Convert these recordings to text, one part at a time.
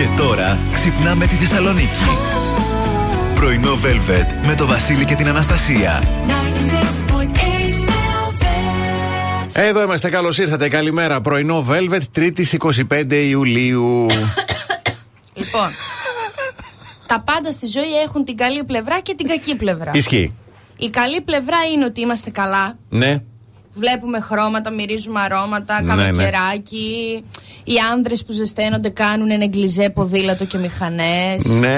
Και τώρα ξυπνάμε τη Θεσσαλονίκη. Πρωινό Velvet με το Βασίλη και την Αναστασία. Εδώ είμαστε, καλώς ήρθατε. Καλημέρα. Πρωινό Velvet, 3η 25 Ιουλίου. Λοιπόν, τα πάντα στη ζωή έχουν την καλή πλευρά και την κακή πλευρά. Ισχύει. Η καλή πλευρά είναι ότι είμαστε καλά. Ναι. Βλέπουμε χρώματα, μυρίζουμε αρώματα, καλοκαιράκι. Ναι. Οι άνδρες που ζεσταίνονται κάνουν ένα γκλιζέ ποδήλατο και μηχανές. Ναι.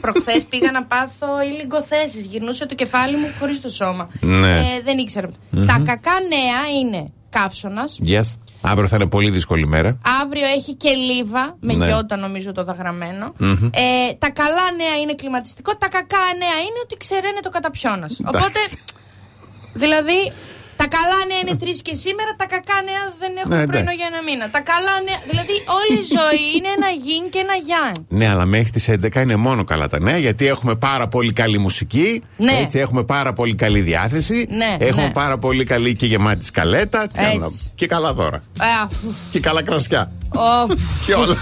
Προχθές πήγα να πάθω υλικοθέσεις. Γυρνούσε το κεφάλι μου χωρίς το σώμα. Ναι. Δεν ήξερα. Mm-hmm. Τα κακά νέα είναι καύσωνας. Yes. Αύριο θα είναι πολύ δύσκολη μέρα. Αύριο έχει και λίβα, με γιώτα νομίζω το δαγραμμένο. Mm-hmm. Τα καλά νέα είναι κλιματιστικό. Τα κακά νέα είναι ότι ξεραίνεται ο καταπιώνας. Οπότε, δηλαδή, τα καλά νέα είναι 3 και σήμερα, τα κακά νέα δεν έχουν πρωινό για ένα μήνα. Τα καλά νέα, δηλαδή όλη η ζωή είναι ένα γιν και ένα γιάν. Ναι, αλλά μέχρι τις 11 είναι μόνο καλά τα νέα, γιατί έχουμε πάρα πολύ καλή μουσική, ναι. Έτσι, έχουμε πάρα πολύ καλή διάθεση, ναι, έχουμε πάρα πολύ καλή και γεμάτη σκαλέτα και καλά δώρα και καλά κρασιά και όλα.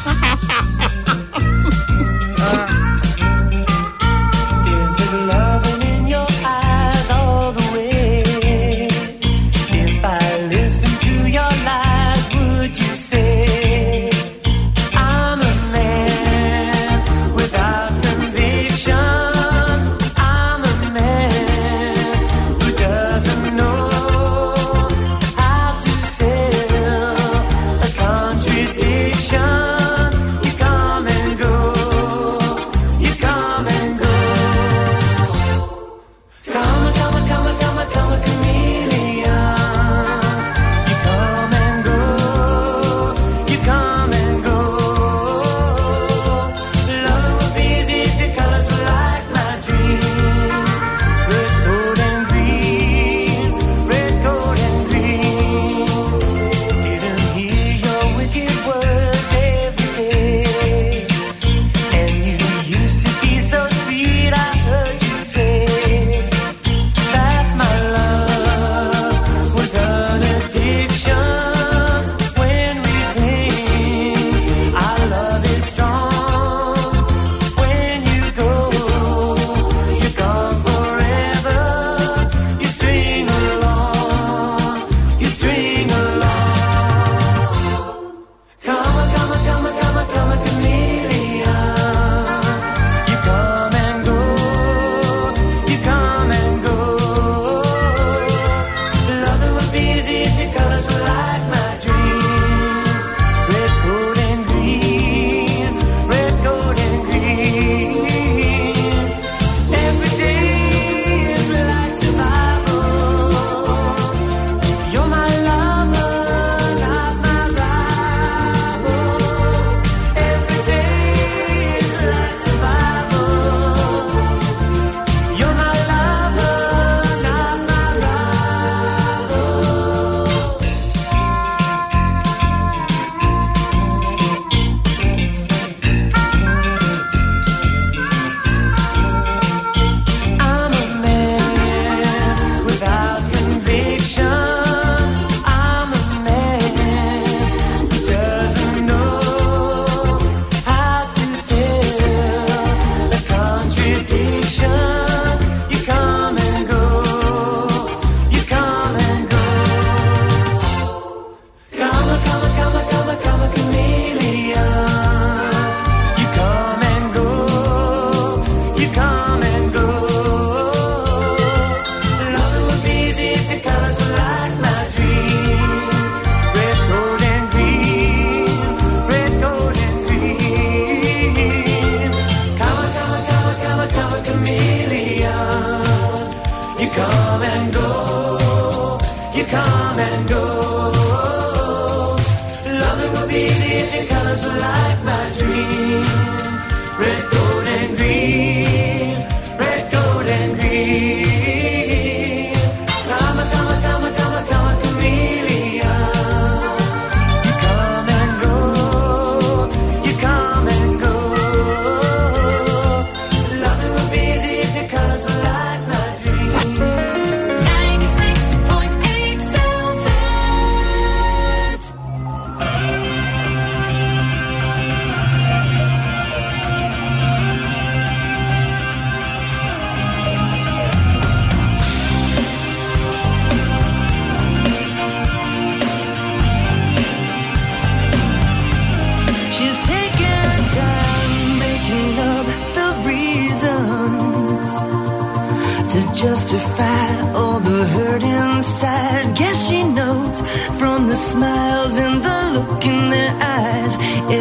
justify all the hurt inside. Guess she knows from the smiles and the look in their eyes.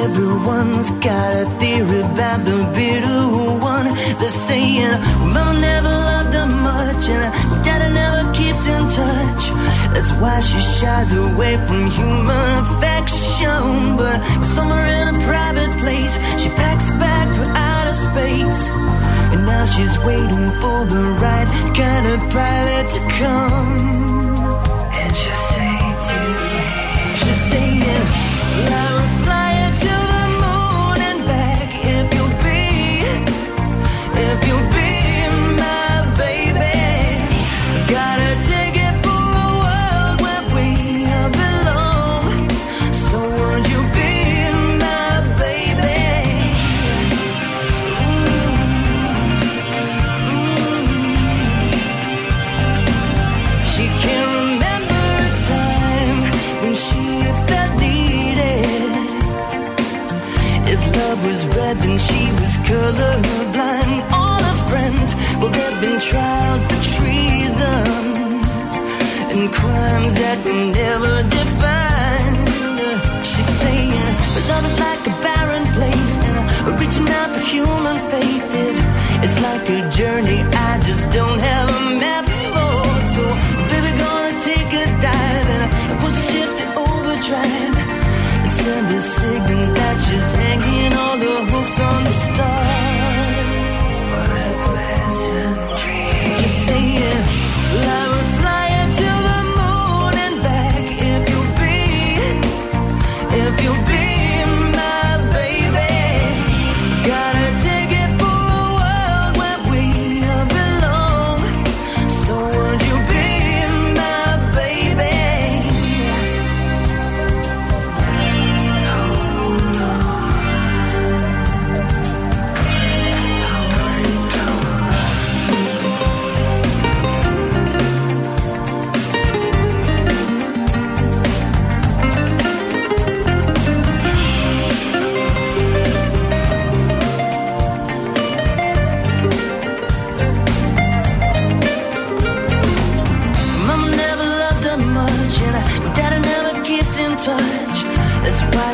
Everyone's got a theory about the bitter one. They're saying, Mama never loved her much, and Daddy never keeps in touch. That's why she shies away from human affection. But somewhere in a private place, she packs a bag for outer space. And now she's waiting for the right kind of pilot to come. And she'll say to me, she's saying, I will fly you to the moon and back if you'll be my baby. I've got a ticket for a world where we all belong. So won't you be my baby? Was red and she was colorblind. All her friends, well, they've been tried for treason and crimes that we never defined. She's saying, but love is like a barren place, and reaching out for human faith is, it's like a journey I just don't have a map for. So, baby, gonna take a dive and push a shift to overdrive. Send a signal that she's hanging all the hopes on the stars. What a pleasant dream. Just saying, I will fly into the moon and back if you'll be my baby. Gotta take it for a world where we all belong. So would you be my baby?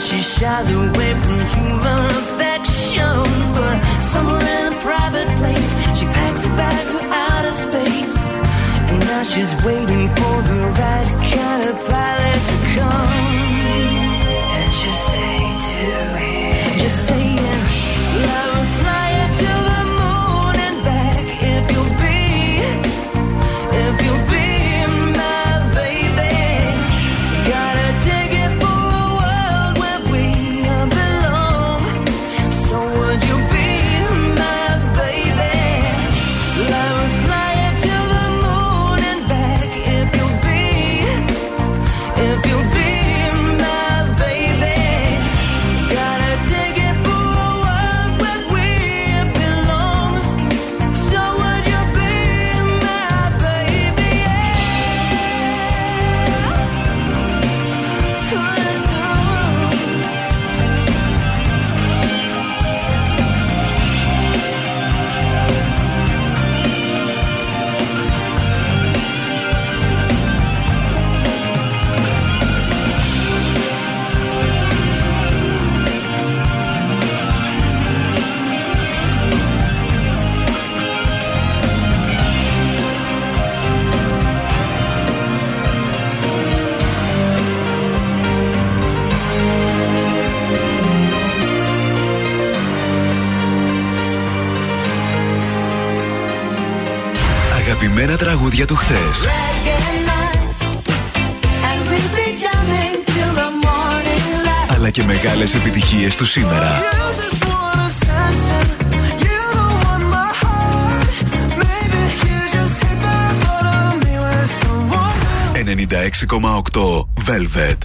She shies away from human affection. But somewhere in a private place, she packs a bag for outer space. And now she's waiting for the right kind of pilot to come. And she'll say to him, just saying, I will fly you to the moon and back if you'll be my baby. Gotta take it for a world where we all belong. So would you be my baby? I would fly you to the moon and back if you'll be my baby. Gotta take it for a world where we belong. So would you be my baby? Αγαπημένα τραγούδια του χθες. Αλλά και μεγάλες επιτυχίες του σήμερα. Maybe 96,8 Velvet.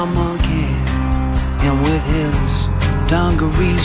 my monkey, and with his dungarees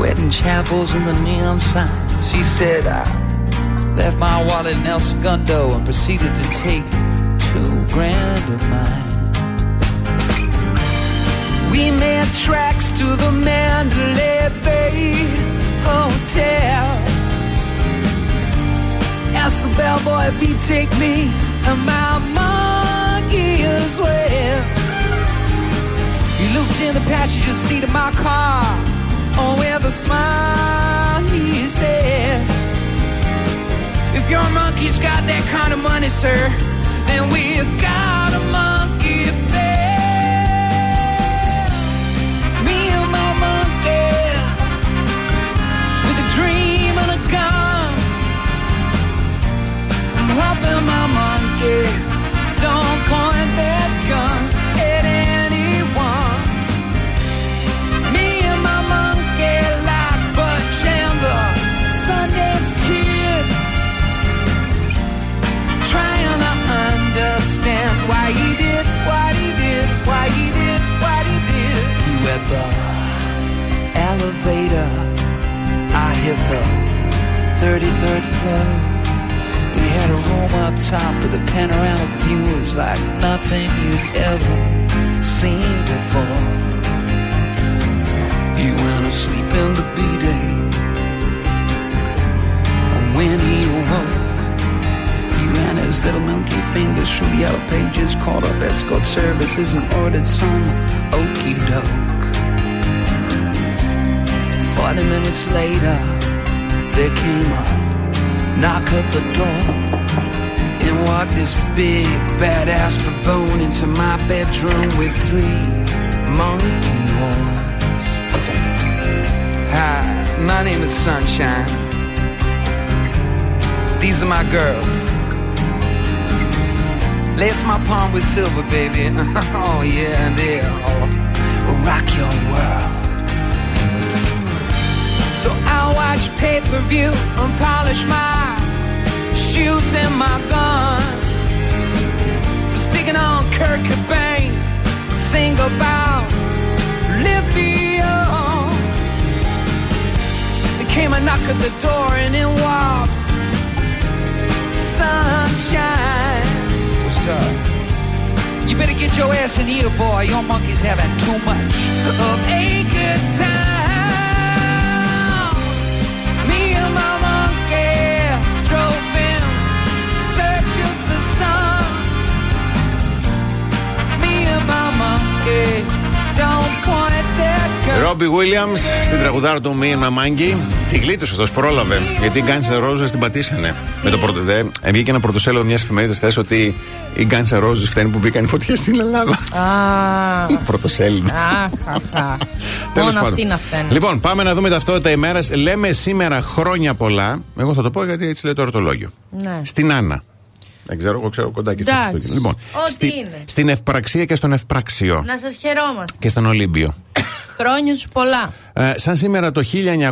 wedding chapels and the neon signs, he said, I left my wallet in El Segundo and proceeded to take $2,000 of mine. We made tracks to the Mandalay Bay Hotel. Asked the bellboy if he'd take me and my monkey as well. He looked in the passenger seat of my car, oh, with a smile he said, if your monkey's got that kind of money, sir, then we've got a monkey to pay. Me and my monkey, with a dream and a gun. I'm hoping my monkey don't point that gun at anyone. Sundance kid, trying to understand why he did, what he did, why he did, what he did. You at the elevator, I hit the 33rd floor. We had a room up top with a panoramic view, it was like nothing you'd ever seen before. You went to sleep in the B-Day. When he awoke, he ran his little monkey fingers through the yellow pages, called up escort services and ordered some okey-doke. 40 minutes later, there came a knock at the door, and walked this big badass baboon into my bedroom with 3 monkey horns. Hi, my name is Sunshine. These are my girls. Lace my palm with silver, baby. Oh, yeah, and they'll rock your world. So I'll watch pay-per-view and polish my shoes and my gun. Was digging on Kurt Cobain, sing about lithium. There came a knock at the door and it walked Sunshine. What's up? You better get your ass in here, boy. Your monkey's having too much of a good time. Me and my monkey drove in search of the sun. Me and my monkey don't point that gun. Robbie Williams στην τραγουδάρα του Me and my monkey. Τη γλίτωσε αυτός, πρόλαβε. Γιατί οι Guns N' Roses την πατήσανε. Με το πρώτο. Βγήκε ένα πρωτοσέλιδο μιας εφημερίδας χθες ότι οι Guns N' Roses φταίνουν που μπήκαν οι φωτιές στην Ελλάδα. Πρωτοσέλιδο. Μόνο αυτή να φταίνουν. Λοιπόν, πάμε να δούμε ταυτότητα ημέρας. Λέμε σήμερα χρόνια πολλά. Εγώ θα το πω γιατί έτσι λέει το ερωτολόγιο. Στην Άννα. Δεν ξέρω, εγώ ξέρω κοντά και στην Αθήνα. Λοιπόν, στην Ευπραξία και στον Ευπραξιό. Να σας χαιρόμαστε. Και στον Ολύμπιο. Χρόνια σου πολλά. Σαν σήμερα το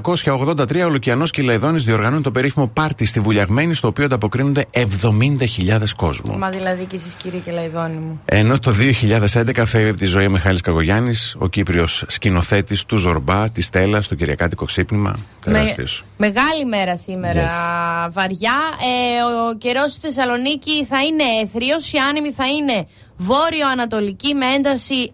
1983 ο Λουκιανός Κελαϊδόνης διοργανώνει το περίφημο πάρτι στη Βουλιαγμένη, στο οποίο ανταποκρίνονται 70.000 κόσμου. Μα δηλαδή και εσείς, κύριε Κελαϊδόνη μου. Ενώ το 2011 φεύγει από τη ζωή ο Μιχάλης Καγογιάννης, ο Κύπριος σκηνοθέτης του Zorba, της Stella, στο κυριακάτικο ξύπνημα. Τεράστιος. Μεγάλη μέρα σήμερα, yes. Βαριά. Ο καιρός στη Θεσσαλονίκη θα είναι έθριος, οι άνεμοι θα είναι βόρειο-ανατολική με ένταση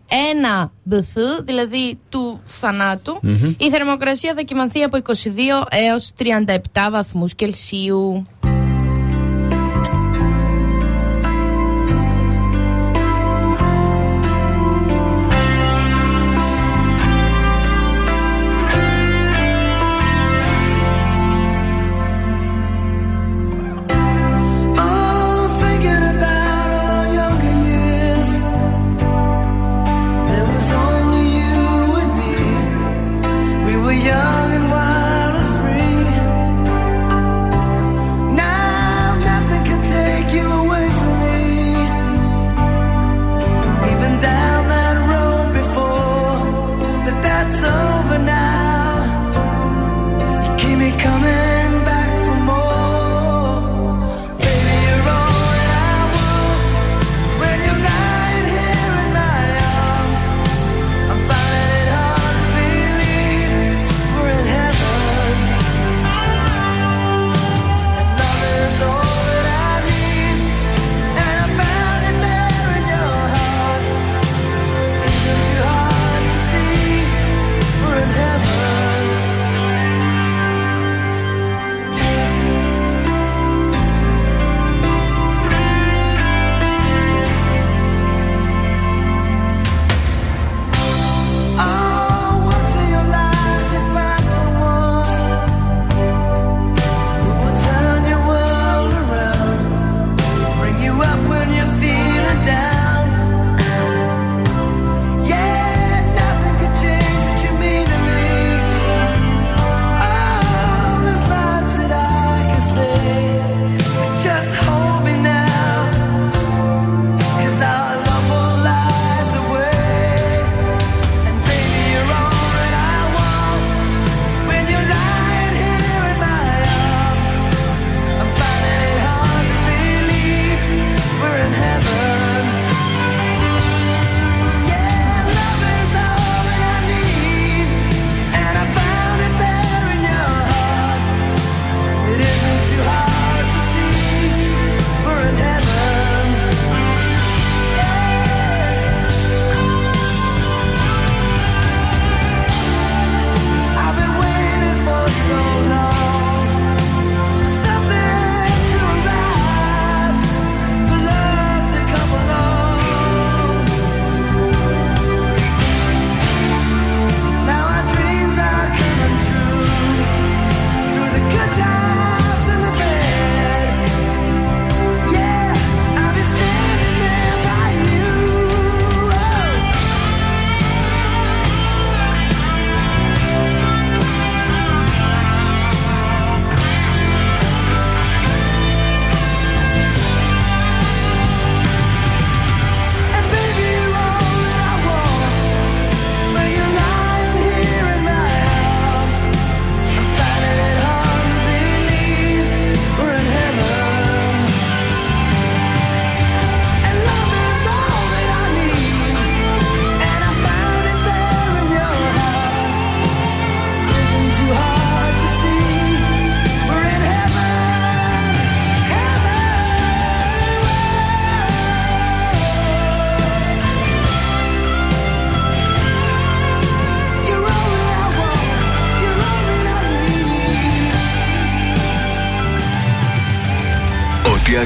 1 μπθ, δηλαδή του θανάτου. Mm-hmm. Η θερμοκρασία θα κυμανθεί από 22 έως 37 βαθμούς Κελσίου.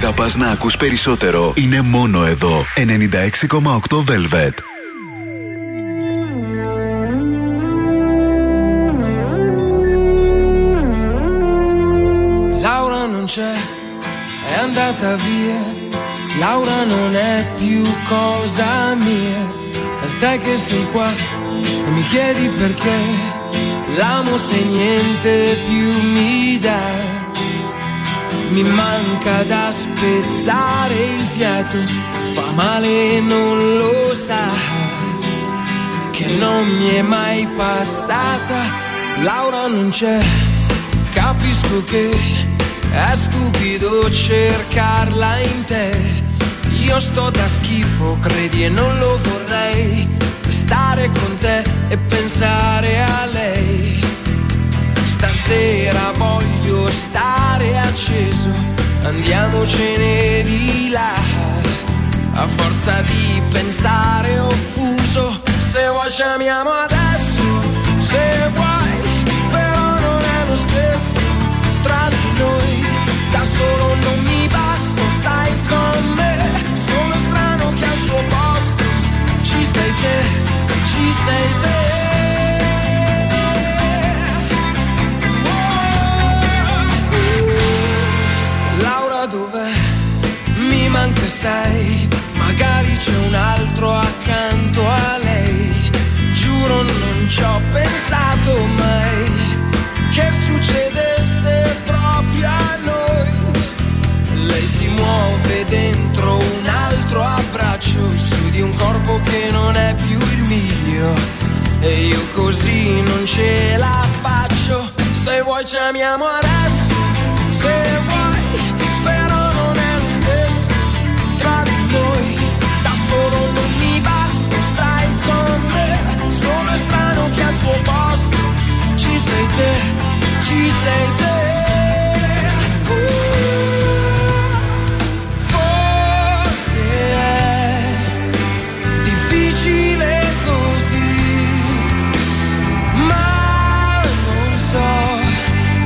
αγαπάς να ακούς περισσότερο είναι μόνο εδώ. 96,8 Velvet. Laura non c'è, è andata via. Laura non è più cosa mia. E te che sei qua e mi chiedi perché. L'amo se niente più mi dà. Mi manca da spezzare il fiato, fa male e non lo sa, che non mi è mai passata. Laura non c'è, capisco che è stupido cercarla in te. Io sto da schifo, credi, e non lo vorrei, stare con te e pensare a lei. Stasera voglio stare acceso, andiamocene di là. A forza di pensare offuso, se vuoi ci amiamo adesso, se vuoi, però non è lo stesso. Tra di noi, da solo non mi basto, stai con me, sono strano che al suo posto ci sei te. Dov'è? Mi manca, sai, magari c'è un altro accanto a lei. Giuro non ci ho pensato mai che succedesse proprio a noi. Lei si muove dentro un altro abbraccio su di un corpo che non è più il mio, e io così non ce la faccio. Se vuoi ci amiamo adesso, se vuoi. Posto, ci sei te, ci sei te. Forse è difficile così, ma non so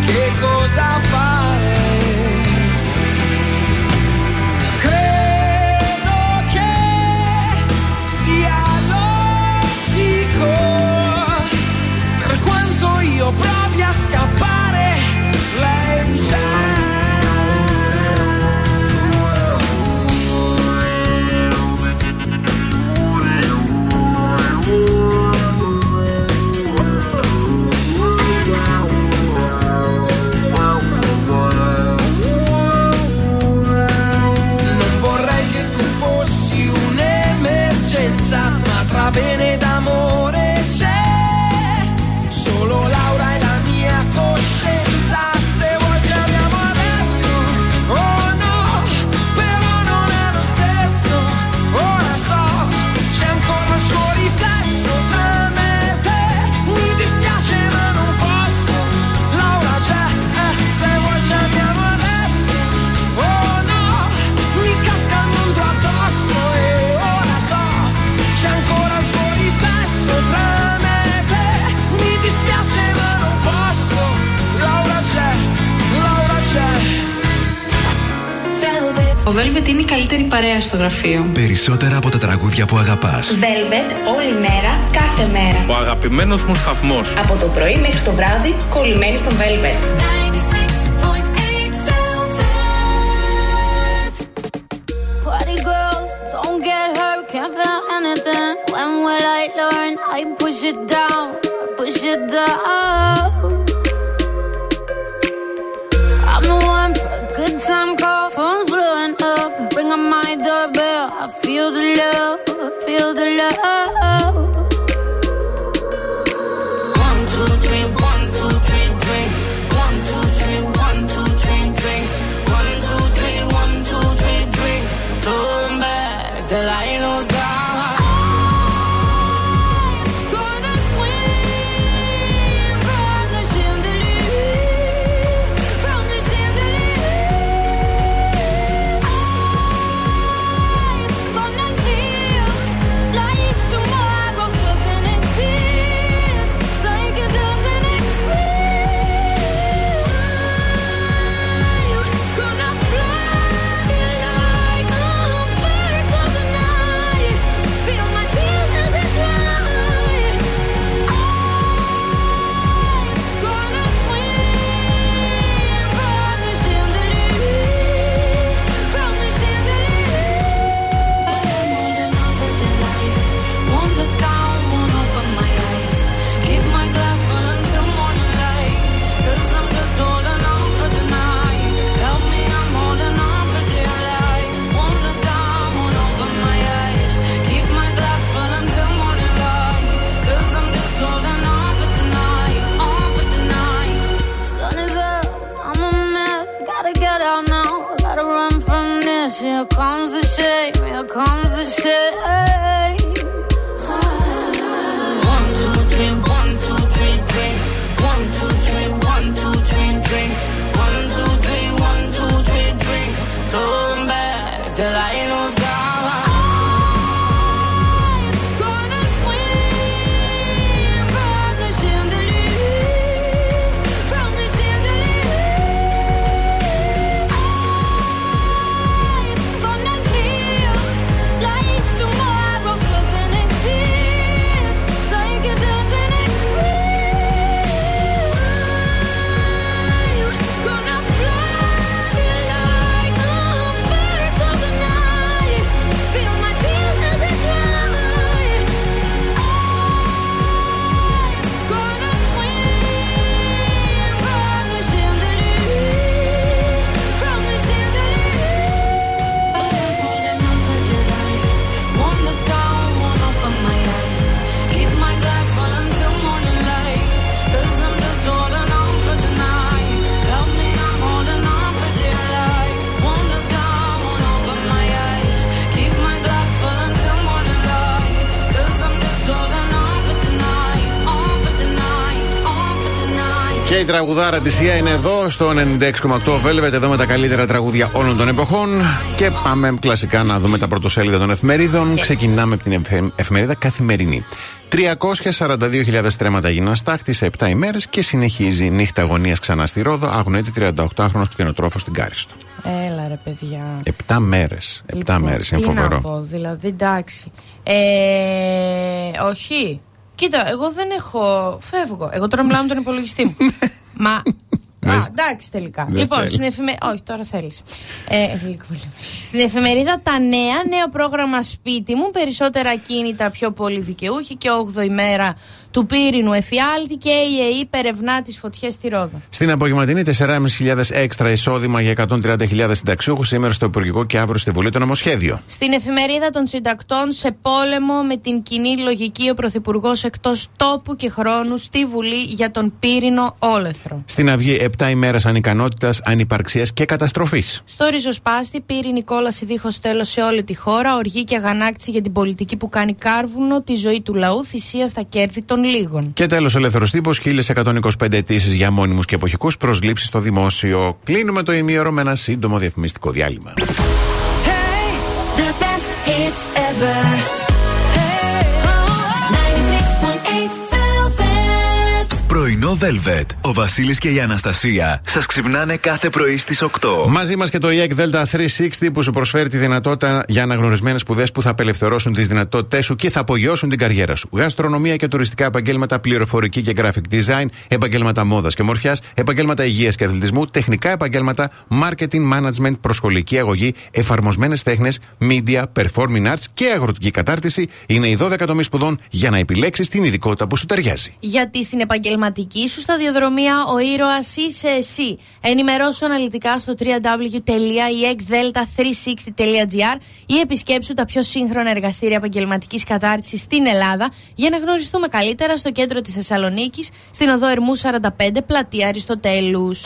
che cosa fare. Credo che sia logico. Io provi a scappare, lei c'è. Non vorrei che tu fossi un'emergenza, ma tra bene d'amore c'è. Solo Laura è la mia coscienza. Se vuoi ci amiamo adesso, oh no, però non è lo stesso. Ora so, c'è ancora il suo riflesso tra me e te. Mi dispiace ma non posso, Laura c'è, se vuoi ci amiamo adesso. Oh no, mi casca il mondo addosso. E ora so, c'è ancora il suo riflesso tra me. Ο Velvet είναι η καλύτερη παρέα στο γραφείο. Περισσότερα από τα τραγούδια που αγαπάς. Velvet, όλη μέρα, κάθε μέρα. Ο αγαπημένος μου σταθμός. Από το πρωί μέχρι το βράδυ, κολλημένοι στον Velvet. 96.8 Velvet. Party girls, don't get hurt, can't feel anything. When will I learn? I push it down, push it down. I'm the one for a good time call. Ring on my doorbell, I feel the love, feel the love. 1, 2, 3, 1, 2, 3, drink. 1, 2, 3, 1, 2, 3, drink. 1, 2, 3, 1, 2, 3, drink. Going back till I lose God. I'm gonna swim from the chandelier, from the chandelier. I'm gonna live like tomorrow. here comes the shame, here comes the shame. One, two, three, one, two, three, three. One, two, three, one, two, three, three. One, two, three, one, two, three, three. Come back till I know. Και η τραγουδάρα της Sia είναι εδώ στο 96,8 Velvet, εδώ με τα καλύτερα τραγούδια όλων των εποχών. Και πάμε κλασικά να δούμε τα πρωτοσέλιδα των εφημερίδων. Yes. Ξεκινάμε από την εφημερίδα Καθημερινή. 342.000 στρέμματα γυμναστά χτίσε 7 ημέρες και συνεχίζει νύχτα αγωνίας ξανά στη Ρόδο. Αγνοείται 38χρονος κτηνοτρόφος στην Κάριστο. Έλα ρε παιδιά. 7 μέρες. 7 λοιπόν, μέρες, είναι φοβερό. Να πω, δηλαδή εντάξει. Όχι. Κοίτα, εγώ δεν έχω. Φεύγω. Εγώ τώρα μιλάω με τον υπολογιστή μου. Μα. Εντάξει τελικά. Λοιπόν, στην εφημερίδα. Όχι, τώρα θέλει. Στην εφημερίδα Τα Νέα, νέο πρόγραμμα Σπίτι μου, περισσότερα κίνητα, πιο πολλοί δικαιούχοι και 8η μέρα του πύρινου εφιάλτη και η ΕΕ περευνά τις φωτιές στη Ρόδο. Στην απογευματινή, 4.500 έξτρα εισόδημα για 130.000 συνταξιούχους σήμερα στο Υπουργικό και αύριο στη Βουλή το νομοσχέδιο. Στην εφημερίδα των συντακτών, σε πόλεμο με την κοινή λογική, ο Πρωθυπουργός εκτός τόπου και χρόνου στη Βουλή για τον πύρινο όλεθρο. Στην Αυγή, 7 ημέρες ανικανότητας, ανυπαρξίας και καταστροφής. Στο Ριζοσπάστη, πύρινη κόλαση δίχως τέλος σε όλη τη χώρα, οργή και αγανάκτηση για την πολιτική που κάνει κάρβουνο τη ζωή του λαού, θυσία στα κέρδη των λίγων. Και τέλος, ελεύθερος τύπος, 1.125 αιτήσεις για μόνιμους και εποχικούς προσλήψεις στο δημόσιο. Κλείνουμε το ημίωρο με ένα σύντομο διαφημιστικό διάλειμμα. Πρωινό Velvet. Ο Βασίλης και η Αναστασία σας ξυπνάνε κάθε πρωί στις 8. Μαζί μας και το IEK DELTA 360 που σου προσφέρει τη δυνατότητα για αναγνωρισμένες σπουδές που θα απελευθερώσουν τις δυνατότητές σου και θα απογειώσουν την καριέρα σου. Γαστρονομία και τουριστικά επαγγέλματα, πληροφορική και graphic design, επαγγέλματα μόδας και μορφιάς, επαγγέλματα υγείας και αθλητισμού, τεχνικά επαγγέλματα, marketing, management, προσχολική αγωγή, εφαρμοσμένες τέχνες, media, performing arts και αγροτική κατάρτιση είναι οι 12 τομείς σπουδών για να επιλέξεις την ειδικότητα που σου ταιριάζει. Γιατί στην επαγγελματική σου σταδιοδρομία ο ήρωας είσαι εσύ. Ενημερώσου αναλυτικά στο www.iekdelta360.gr ή επισκέψου τα πιο σύγχρονα εργαστήρια επαγγελματικής κατάρτισης στην Ελλάδα για να γνωριστούμε καλύτερα στο κέντρο της Θεσσαλονίκης, στην οδό Ερμού 45, πλατεία Αριστοτέλους.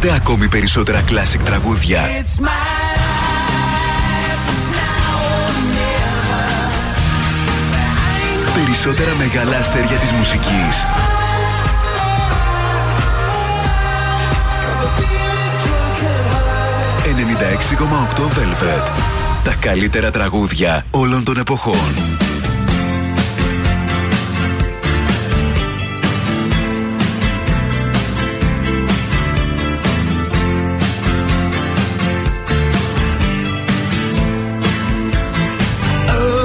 Περιμένετε ακόμη περισσότερα classic τραγούδια. It's my life, it's now or never. Περισσότερα μεγάλα αστέρια της μουσικής. Oh, oh, oh, oh, 96,8 Velvet. Τα καλύτερα τραγούδια όλων των εποχών. I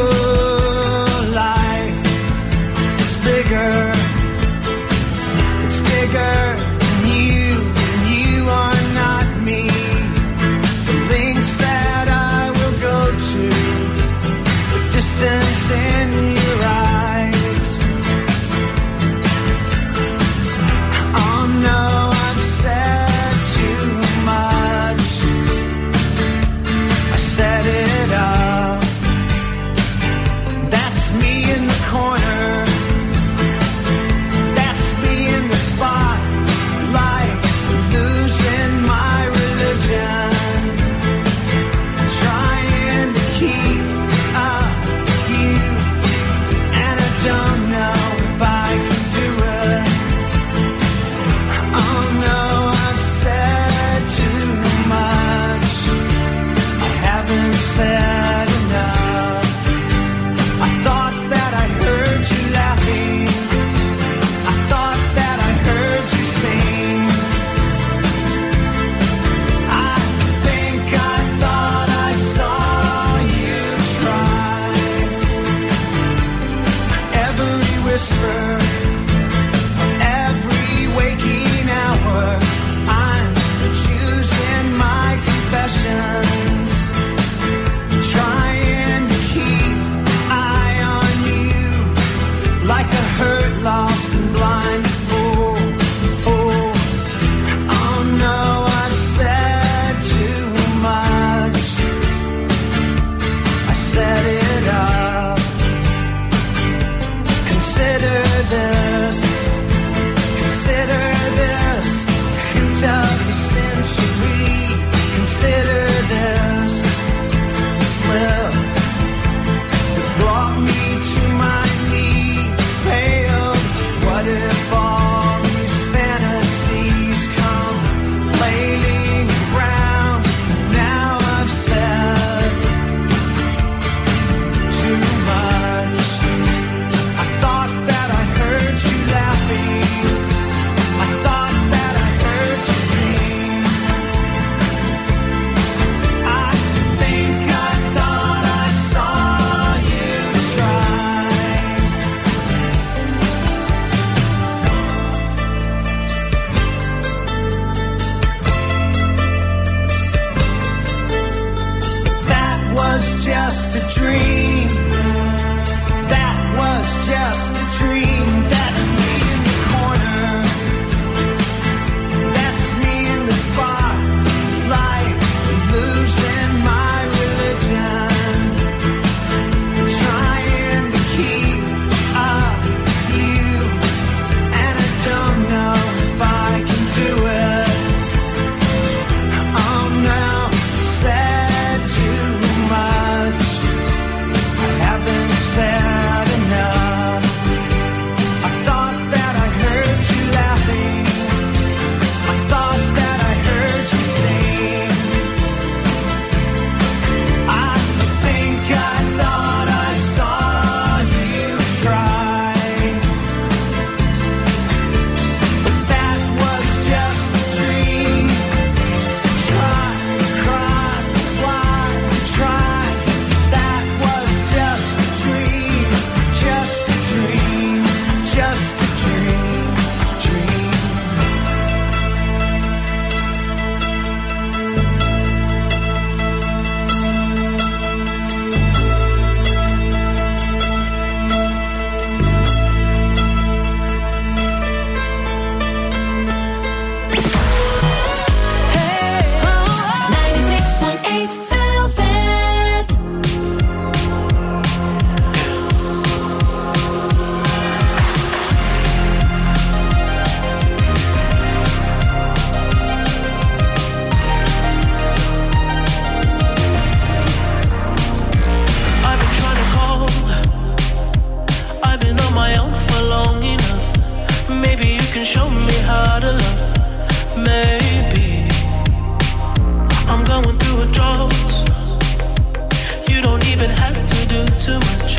even have to do too much.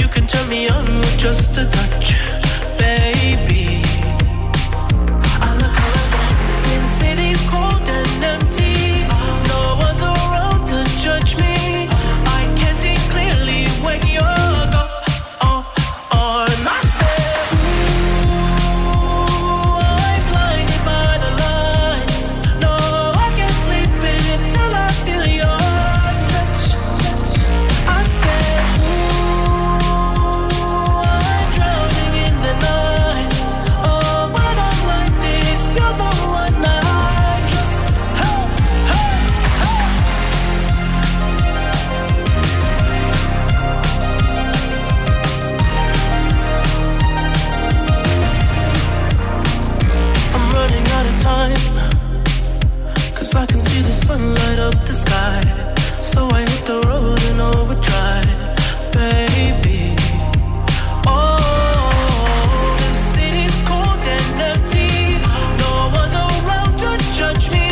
You can turn me on with just a touch, baby. I look around since city's cold and empty. No one's around to judge me. I can see clearly when you're. I can see the sun light up the sky, so I hit the road and overdrive, baby. Oh, the city's cold and empty. No one's around to judge me.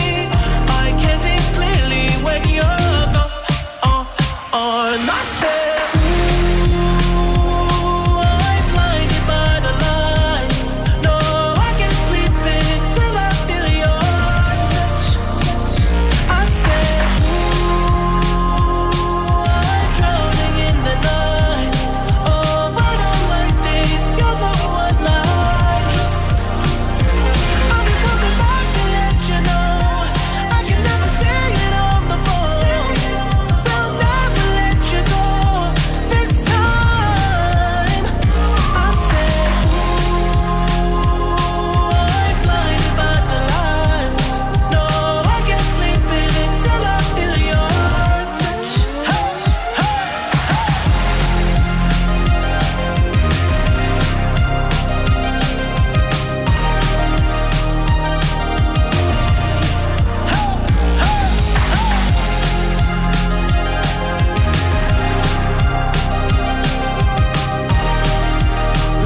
I can see clearly when you're gone. On myself.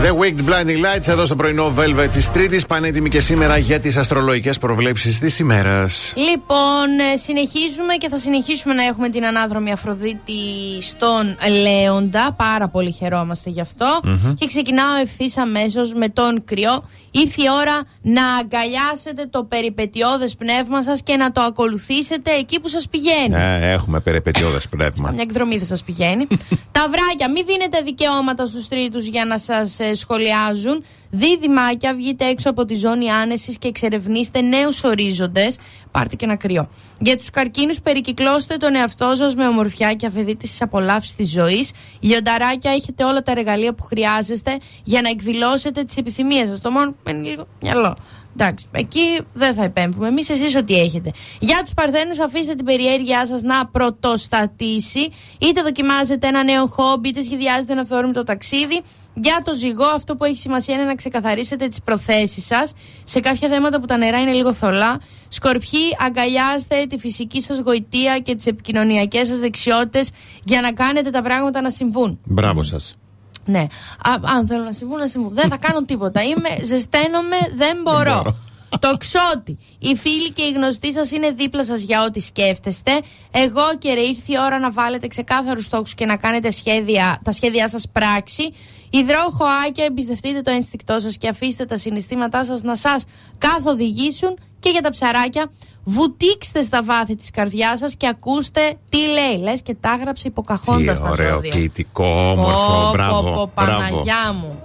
The Wicked Blinding Lights εδώ στο πρωινό Velvet της Τρίτης, πανέτοιμη και σήμερα για τις αστρολογικές προβλέψεις της ημέρας. Λοιπόν, συνεχίζουμε και θα συνεχίσουμε να έχουμε την ανάδρομη Αφροδίτη στον Λέοντα. Πάρα πολύ χαιρόμαστε γι' αυτό. Mm-hmm. Και ξεκινάω ευθύς αμέσως με τον Κριό. Ήρθε η ώρα να αγκαλιάσετε το περιπετειώδες πνεύμα σας και να το ακολουθήσετε εκεί που σας πηγαίνει. Ναι, έχουμε περιπετειώδες πνεύμα. Μια εκδρομή θα σας πηγαίνει. Ταυράκια, μην δίνετε δικαιώματα στους τρίτους για να σας σχολιάζουν. Δίδυμάκια, βγείτε έξω από τη ζώνη άνεσης και εξερευνήστε νέους ορίζοντες. Πάρτε και ένα κρυό. Για τους καρκίνους, περικυκλώστε τον εαυτό σας με ομορφιά και αφαιδείτε στις απολαύσεις της ζωής. Λιονταράκια, έχετε όλα τα εργαλεία που χρειάζεστε για να εκδηλώσετε τις επιθυμίες σας. Το μόνο που παίρνει λίγο μυαλό. Εντάξει, εκεί δεν θα επέμβουμε εμείς, εσείς ό,τι έχετε. Για τους Παρθένους, αφήστε την περιέργειά σας να πρωτοστατήσει. Είτε δοκιμάζετε ένα νέο χόμπι, είτε σχεδιάζετε ένα αυθόρμητο ταξίδι. Για το Ζυγό, αυτό που έχει σημασία είναι να ξεκαθαρίσετε τις προθέσεις σας σε κάποια θέματα που τα νερά είναι λίγο θολά. Σκορπιοί, αγκαλιάστε τη φυσική σας γοητεία και τις επικοινωνιακές σας δεξιότητες για να κάνετε τα πράγματα να συμβούν. Μπράβο σας. Ναι, αν θέλω να συμβούν, να συμβούν. Δεν θα κάνω τίποτα. Ζεσταίνομαι, δεν μπορώ. Τοξότη. Οι φίλοι και οι γνωστοί σας είναι δίπλα σας για ό,τι σκέφτεστε. Εγώ και ρε, ήρθε η ώρα να βάλετε ξεκάθαρους στόχους και να κάνετε τα σχέδιά σας πράξη. Υδροχοάκια, εμπιστευτείτε το ένστικτό σας και αφήστε τα συναισθήματά σας να σας καθοδηγήσουν. Και για τα ψαράκια, βουτήξτε στα βάθη της καρδιάς σας και ακούστε τι λέει. Λες και τα έγραψε υποκαχώντας τα σώδια. Ωραίο, ποιητικό, όμορφο, μπράβο. Παναγιά μου.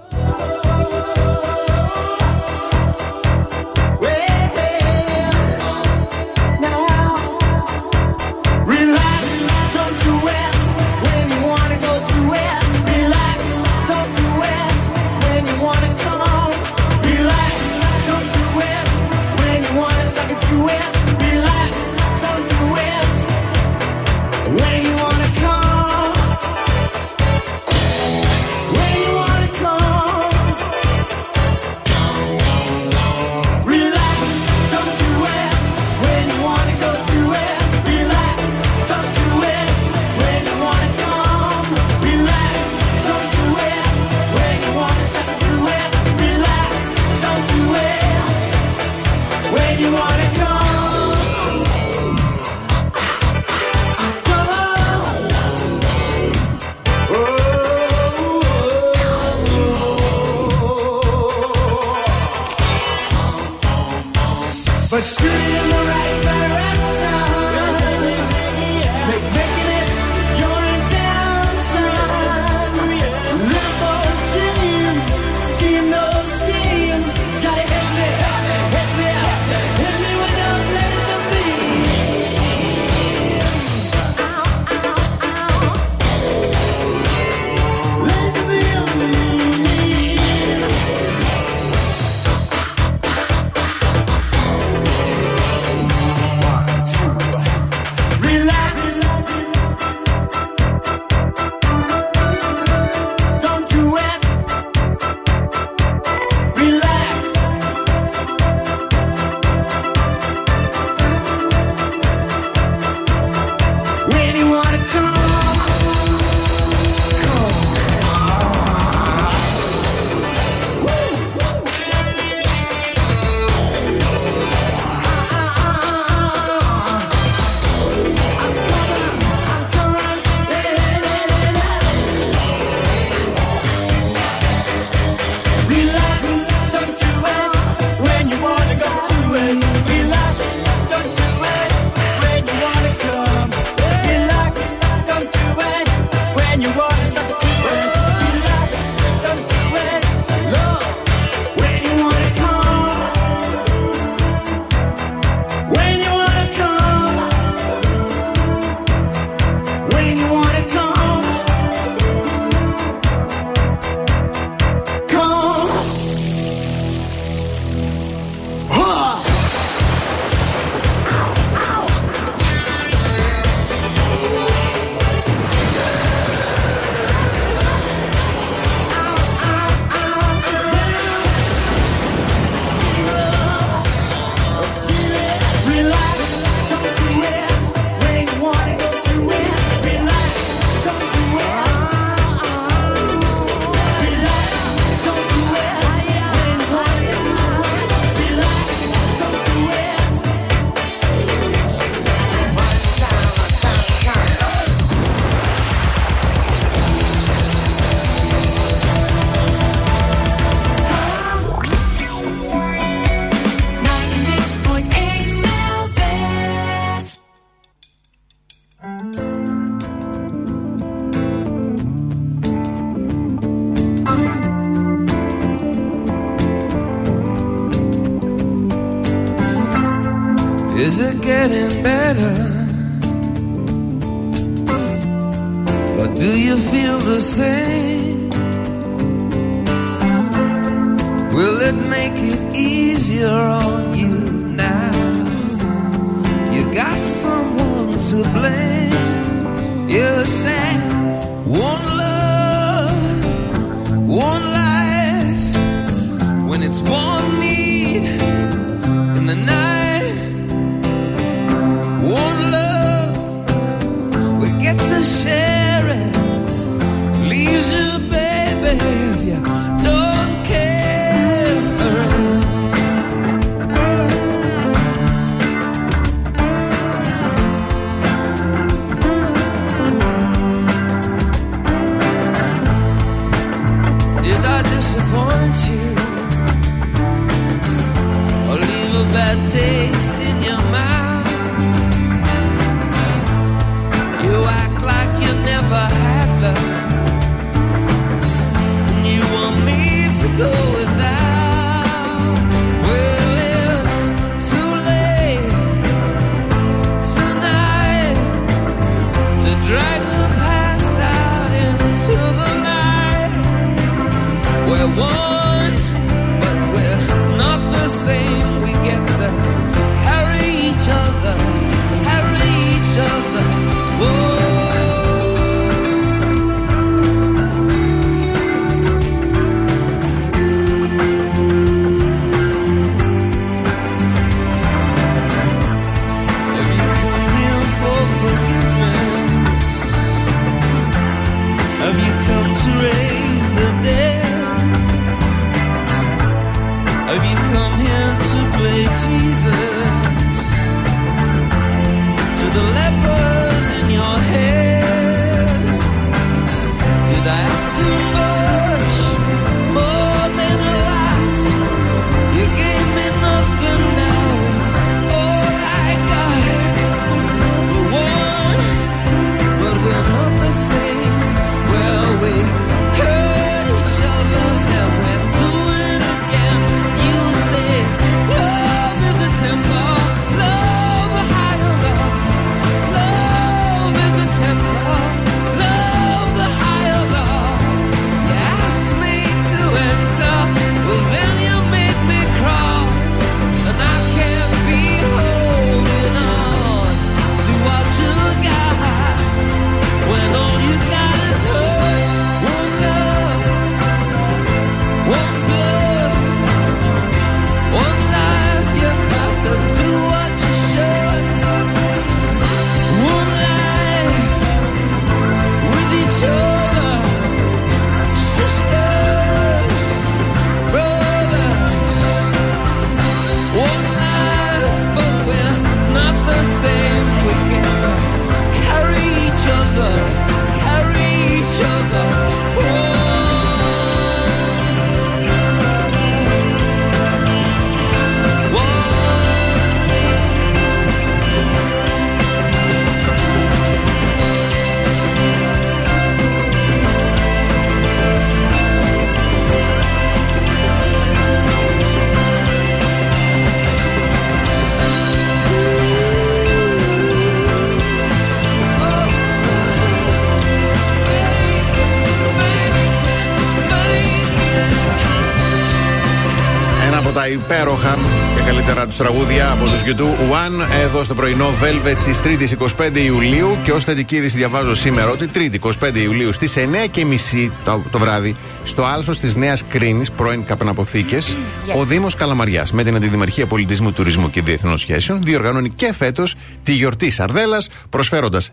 υπέροχα και καλύτερα τους τραγούδια από τους YouTube One εδώ στο πρωινό Velvet της 3ης 25 Ιουλίου. Και ως θετική είδηση διαβάζω σήμερα ότι 3η 25 Ιουλίου στις 9.30 το βράδυ στο άλσο της Νέας Κρίνης, πρώην Καπναποθήκες, ο Δήμος Καλαμαριάς με την Αντιδημαρχία Πολιτισμού, Τουρισμού και Διεθνών Σχέσεων διοργανώνει και φέτος τη γιορτή σαρδέλας, προσφέροντας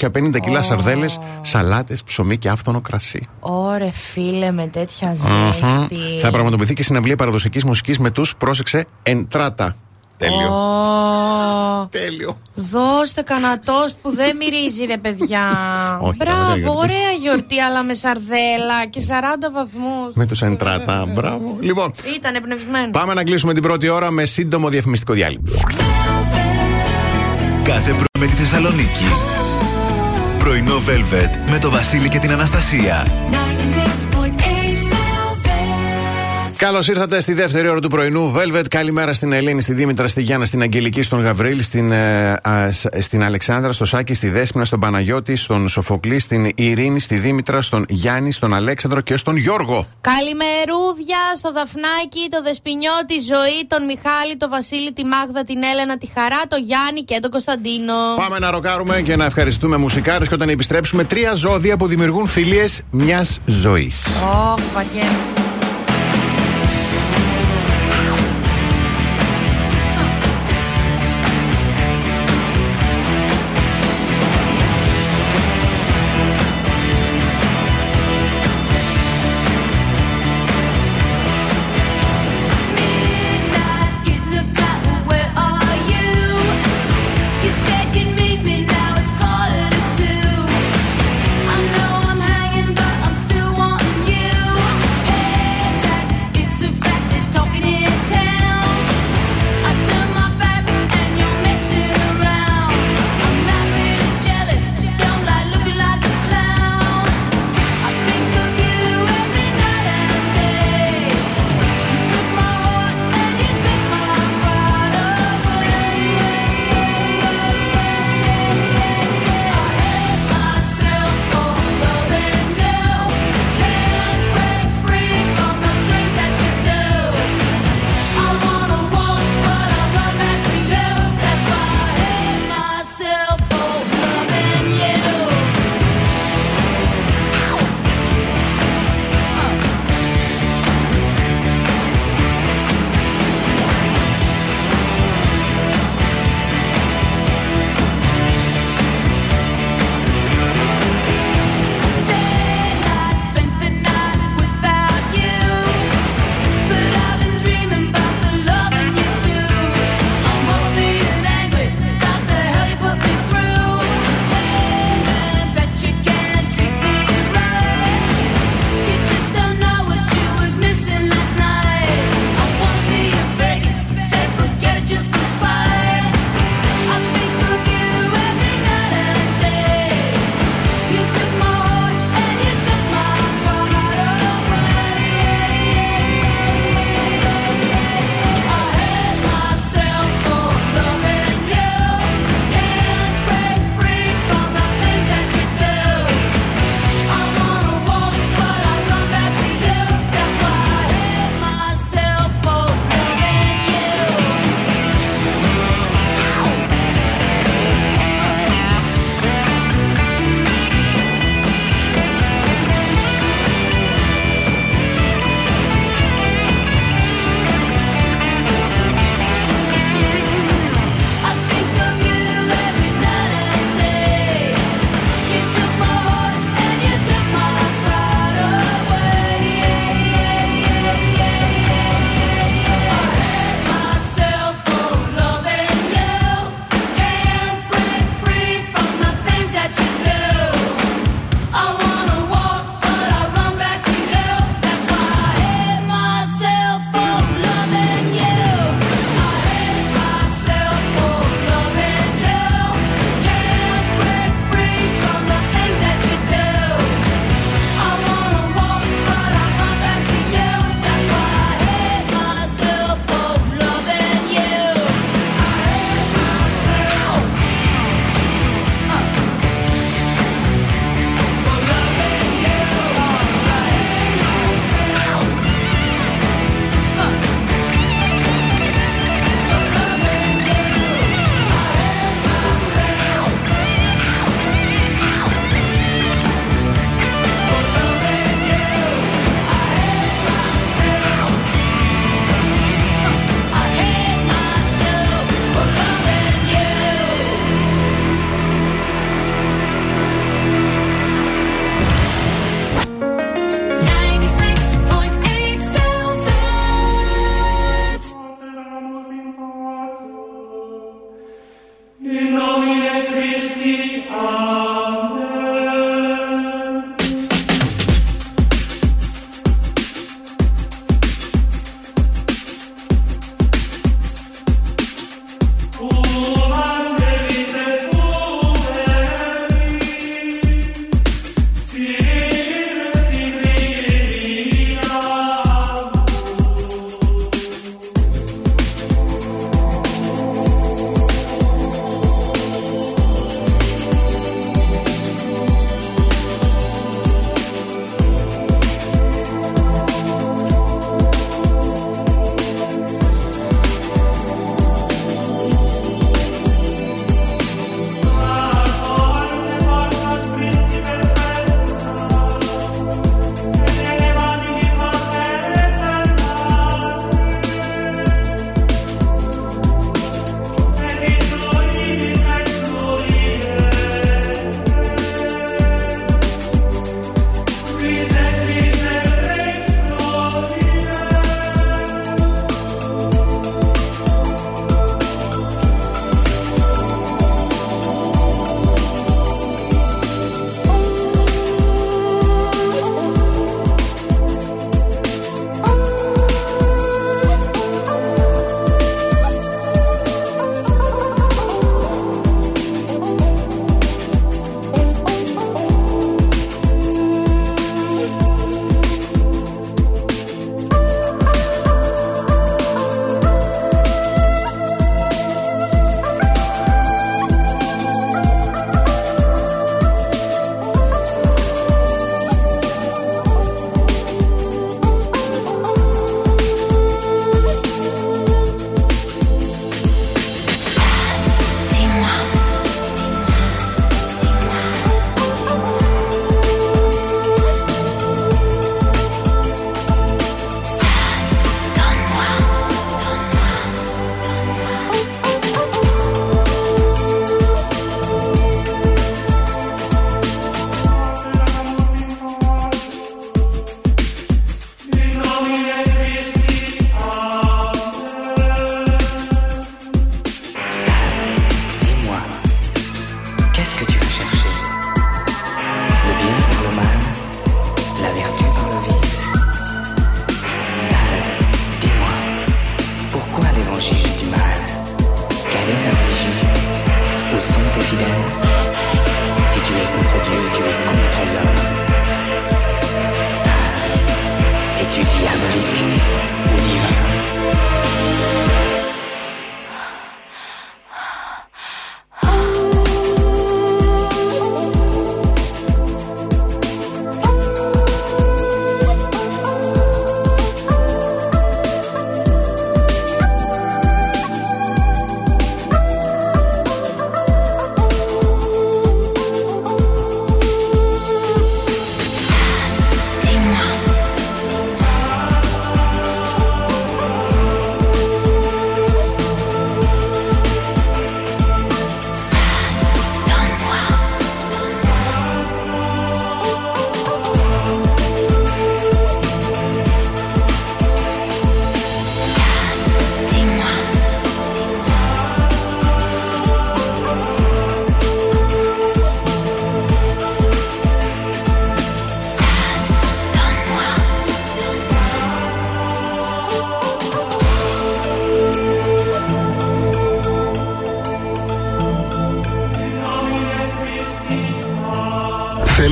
250 κιλά σαρδέλες, σαλάτες, ψωμί και άφθονο κρασί. Ωρε φίλε, με τέτοια ζέστη. Θα πραγματοποιηθεί και συναυλία παραδοσιακής μουσικής με τους, πρόσεξε, Εντράτα. Τέλειο. Τέλειο. Δώστε κανένα τόστ που δεν μυρίζει, ρε παιδιά. Μπράβο, ωραία γιορτή, αλλά με σαρδέλα και 40 βαθμούς. Με τους Εντράτα, μπράβο. Λοιπόν, ήταν εμπνευσμένο. Πάμε να κλείσουμε την πρώτη ώρα με σύντομο διαφημιστικό διάλειμμα. Κάθε πρωί με τη Θεσσαλονίκη. Πρωινό Velvet με το Βασίλη και την Αναστασία. Καλώς ήρθατε στη δεύτερη ώρα του πρωινού Velvet. Καλημέρα στην Ελένη, στη Δήμητρα, στη Γιάννα, στην Αγγελική, στον Γαβρίλ, στην Αλεξάνδρα, στο Σάκη, στη Δέσποινα, στον Παναγιώτη, στον Σοφοκλή, στην Ειρήνη, στη Δήμητρα, στον Γιάννη, στον Αλέξανδρο και στον Γιώργο. Καλημερούδια στο Δαφνάκι, το Δεσποινιό, τη Ζωή, τον Μιχάλη, τον Βασίλη, τη Μάγδα, την Έλενα, τη Χαρά, τον Γιάννη και τον Κωνσταντίνο. Πάμε να ροκάρουμε και να ευχαριστούμε μουσικάρες και όταν επιστρέψουμε, τρία ζώδια που δημιουργούν φιλίες μιας ζωής. Hey!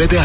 Θέλετε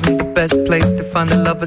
Isn't the best place to find a lover,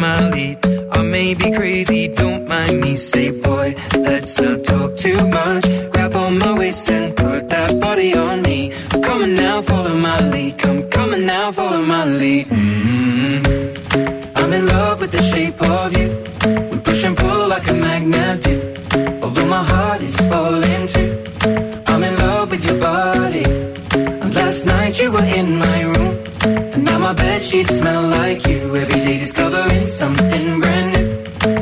my lead. I may be crazy, don't mind me. Say, boy, let's not talk too much. Grab on my waist and put that body on me. I'm coming now, follow my lead. Come, coming now, follow my lead. Mm-hmm. I'm in love with the shape of you. We push and pull like a magnet do. Although my heart is falling too. I'm in love with your body. And last night you were in my room. And now my bed sheets smell like you. Every day discovering something brand new.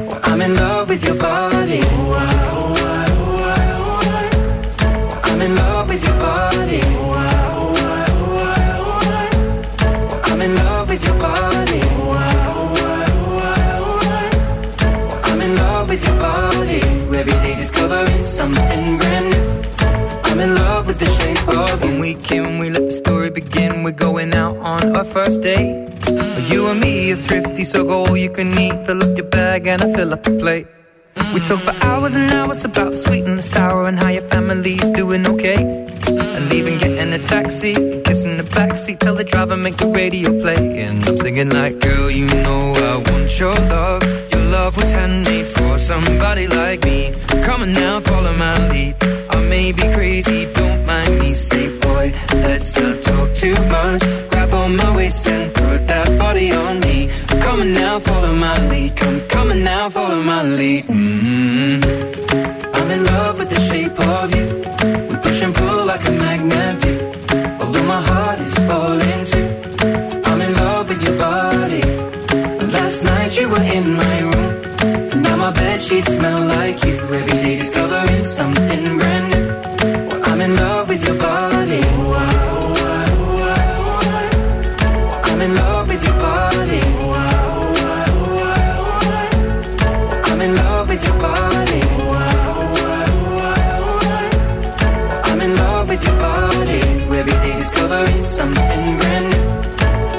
Well, I'm in love with your body. Oh, I, oh, I, oh, I, oh, I. Well, I'm in love with your body. Oh, I, oh, I, oh, I, oh, I. Well, I'm in love with your body. Oh, I, oh, I, oh, I, oh, I. Well, I'm in love with your body. Every day discovering something brand new. I'm in love with the shape of you. When we came, we let the story begin. We're going out on our first date. Mm-hmm. You and me are thrifty, so go all you can eat. Fill up your bag and I fill up the plate. Mm-hmm. We talk for hours and hours about the sweet and the sour and how your family's doing okay. Mm-hmm. And leaving, getting a taxi, kissing the backseat, tell the driver make the radio play. And I'm singing like, girl, you know I want your love. Your love was handmade for somebody like me. Come on now, follow my lead. I may be crazy, don't mind me. Say, boy, let's not talk too much. Grab on my waist and put that body on me. I'm coming now, follow my lead. Come, coming now, follow my lead. Mm-hmm. I'm in love with the shape of you. We push and pull like a magnet do. Although my heart is falling too. I'm in love with your body. Last night you were in my room. And now my bed sheets smell like you. Every day discovering something brand new. Well, I'm in love with your body. Oh, I, oh, I, oh, I, oh, I. Well, I'm in love with your body. Oh, I, oh, I, oh, I, oh, I. Well, I'm in love with your body. Oh, I, oh, I, oh, I, oh, I. Well, I'm in love with your body. Every day discovering something brand new.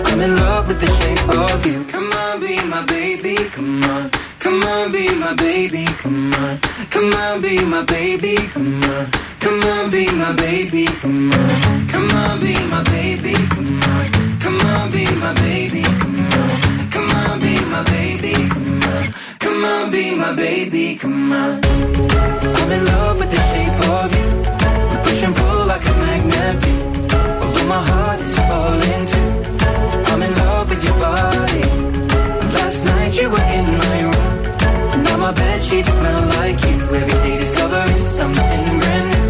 I'm in love with the shape of you. Come on, be my baby, come on. Come on, be my baby, come on. Come on, be my baby, come on. Come on, be my baby, come on. Come on, be my baby, come on. Come on, be my baby, come on. Come on, be my baby, come on. Come on, be my baby, come on. I'm in love with the shape of you. We push and pull like a magnet do. Although my heart is falling too. I'm in love with your body. Last night you were in my room. Now my bed sheets smell like you. Every day discovering something brand new.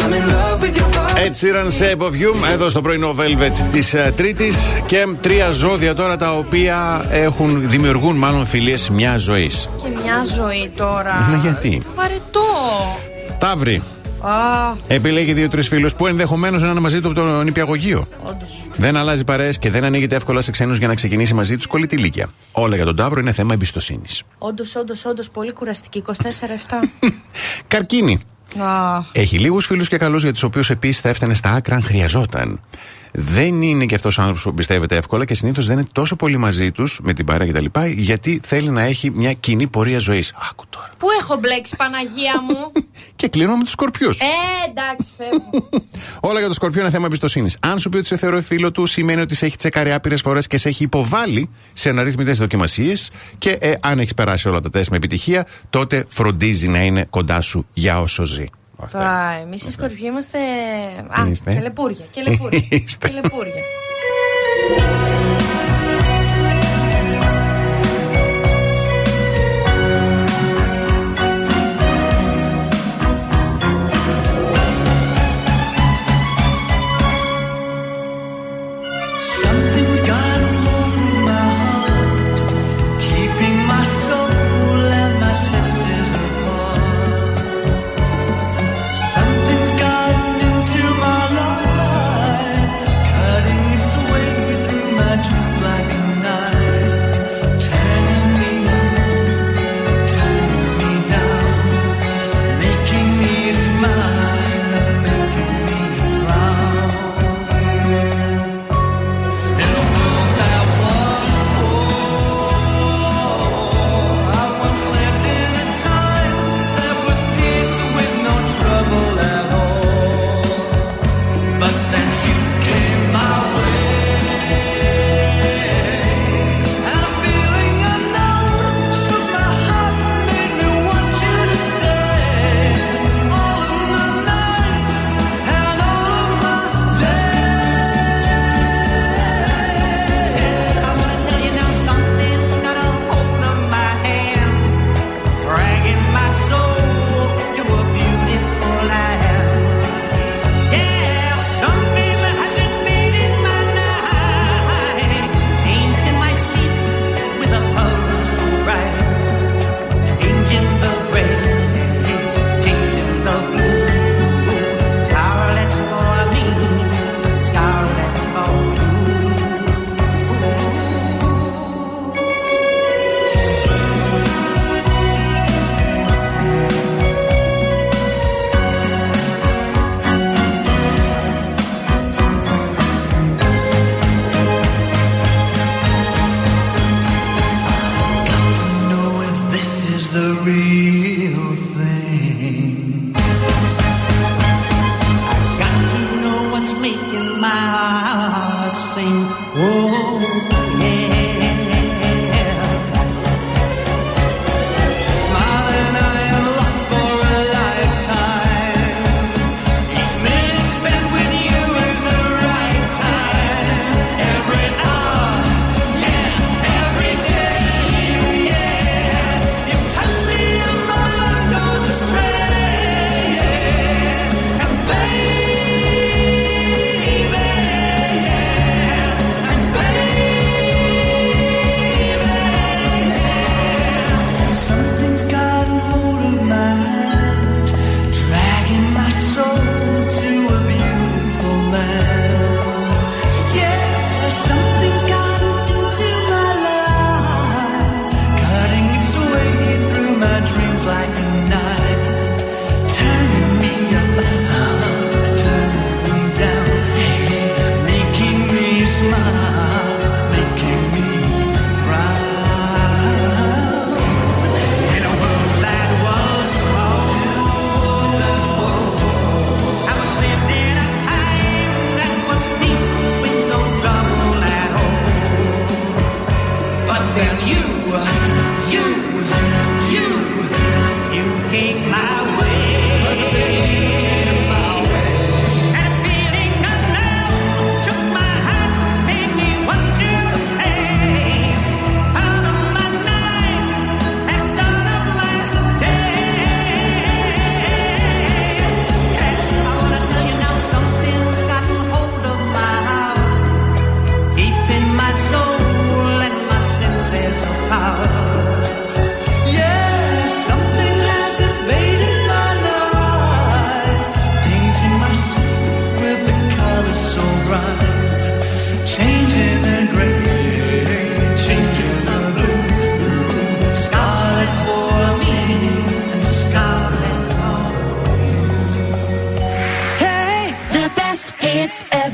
I'm in love with your body. Ed Sheeran, Shape of You, εδώ στο πρωινό Velvet της Τρίτης. Και τρία ζώδια τώρα τα οποία δημιουργούν μάλλον φιλίες μια ζωής. Και μια ζωή τώρα. Ναι, γιατί. Βαρετό. Ταύρη. Επιλέγει 2-3 φίλους που ενδεχομένως να είναι μαζί του από το νηπιαγωγείο. Όντως. Δεν αλλάζει παρέες και δεν ανοίγεται εύκολα σε ξένους για να ξεκινήσει μαζί τους κολλητή ηλικία. Όλα για τον Ταύρο είναι θέμα εμπιστοσύνης. Όντως, πολύ κουραστική. 24-7. Καρκίνη. Έχει λίγους φίλους και καλούς για τους οποίους επίσης θα έφτανε στα άκρα αν χρειαζόταν. Δεν είναι και αυτός ο άνθρωπος που πιστεύεται εύκολα και συνήθως δεν είναι τόσο πολύ μαζί τους, με την παρέα κτλ. Γιατί θέλει να έχει μια κοινή πορεία ζωής. Άκου τώρα. Πού έχω μπλέξει, Παναγία μου. Και κλείνω με τους Σκορπιούς. Εντάξει, φεύγω. Όλα για τον Σκορπιό είναι θέμα εμπιστοσύνης. Αν σου πει ότι σε θεωρεί φίλο του, σημαίνει ότι σε έχει τσεκάρει άπειρες φορές και σε έχει υποβάλει σε αναρρύθμιτες δοκιμασίες. Και αν έχει περάσει όλα τα τεστ με επιτυχία, τότε φροντίζει να είναι κοντά σου για όσο ζει. Τώρα, εμείς οι Σκορπιοί είμαστε. Κελεπούρια. Κελεπούρια.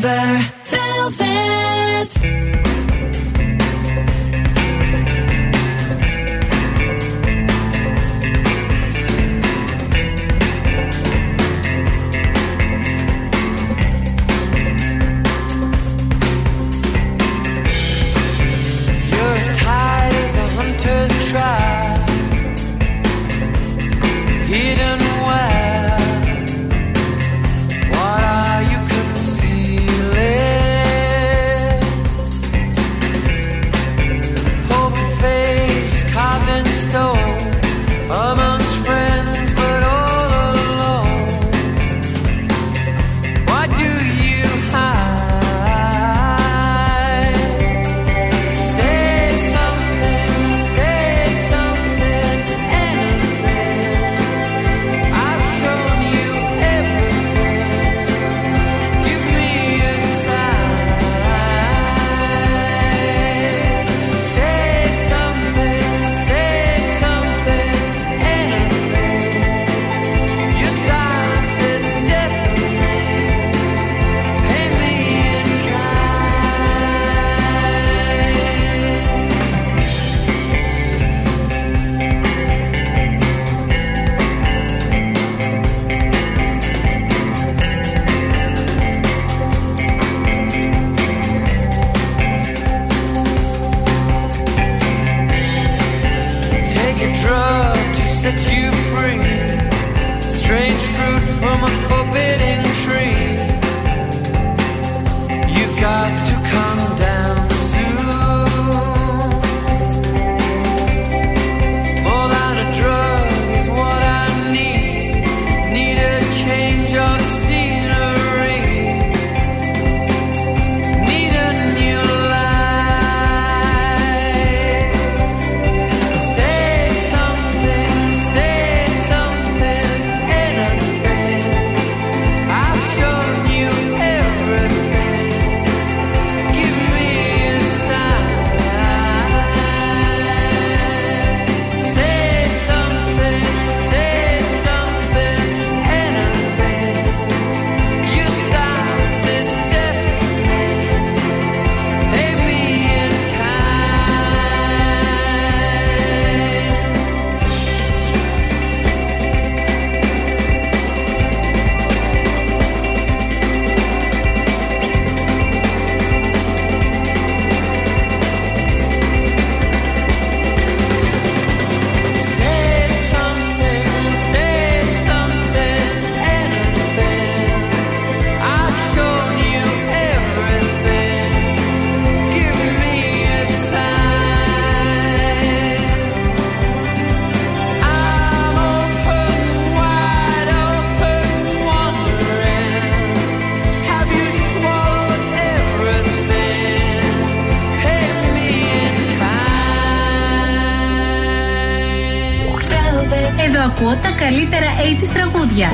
forever. Velvet.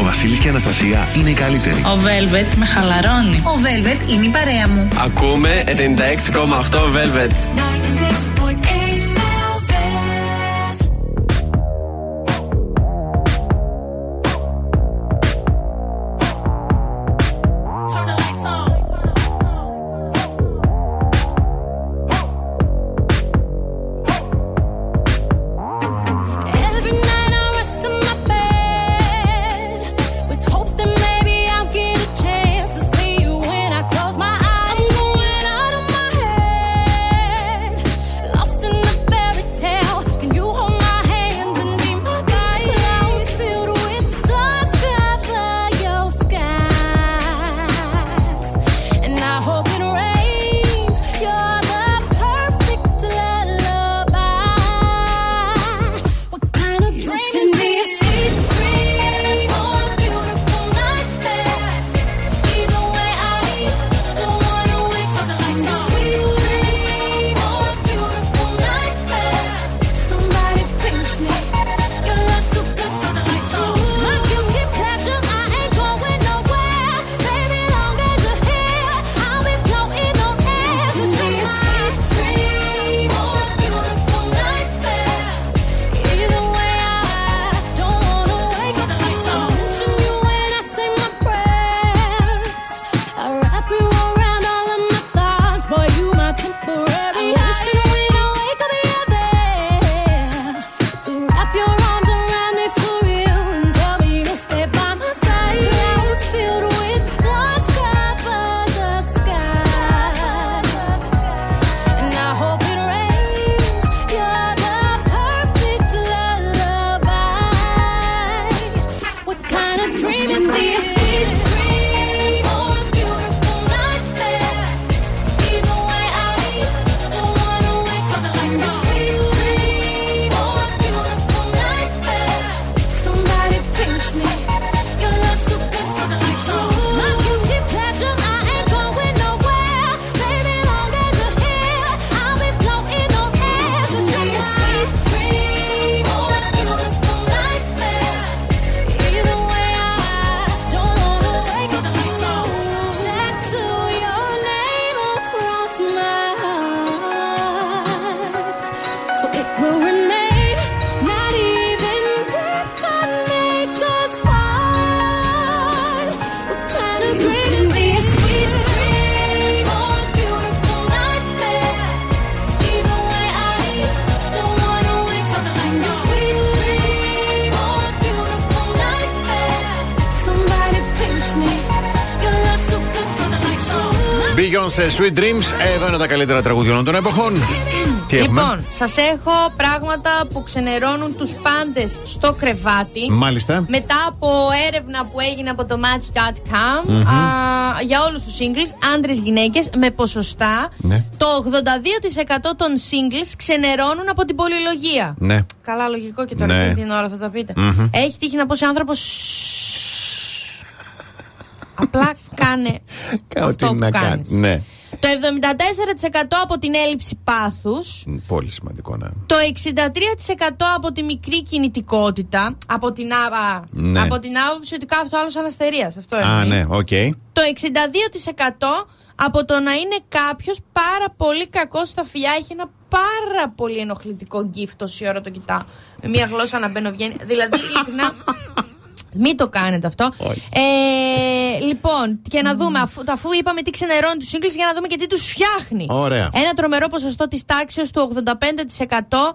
Ο Βασίλης και η Αναστασία είναι οι καλύτεροι. Ο Velvet με χαλαρώνει. Ο Velvet είναι η παρέα μου. Ακούμε 96,8 Velvet. Lost in Sessions, Sweet Dreams. Εδώ είναι τα καλύτερα τραγούδια όλων των εποχών. Λοιπόν, σας έχω πράγματα που ξενερώνουν τους πάντες στο κρεβάτι. Μάλιστα. Μετά από έρευνα που έγινε από το match.com για όλους τους singles, άντρες, γυναίκες, με ποσοστά, ναι. Το 82% των singles ξενερώνουν από την πολυλογία. Ναι. Καλά, λογικό και τώρα, ναι. Την ώρα θα τα πείτε. Έχει τύχει να πω σε άνθρωπο. Απλά κάνε αυτό που κάνεις. Ναι. Το 74% από την έλλειψη πάθους. Πολύ σημαντικό, ναι. Το 63% από τη μικρή κινητικότητα. Από την, ναι. Από την άποψη ότι κάθε άλλος αναστερίας. Αυτό είναι. Α, ναι, οκ. Okay. Το 62% από το να είναι κάποιος πάρα πολύ κακός στα φιλιά. Έχει ένα πάρα πολύ ενοχλητικό γκίφ. Τόση ώρα το κοιτάω. Μία γλώσσα να μπαίνω βγαίνει. Δηλαδή, ειλικρινά. Μην το κάνετε αυτό. Λοιπόν, και να δούμε, αφού είπαμε τι ξενερώνει τους singles, για να δούμε και τι τους φτιάχνει. Ωραία. Ένα τρομερό ποσοστό της τάξης του 85%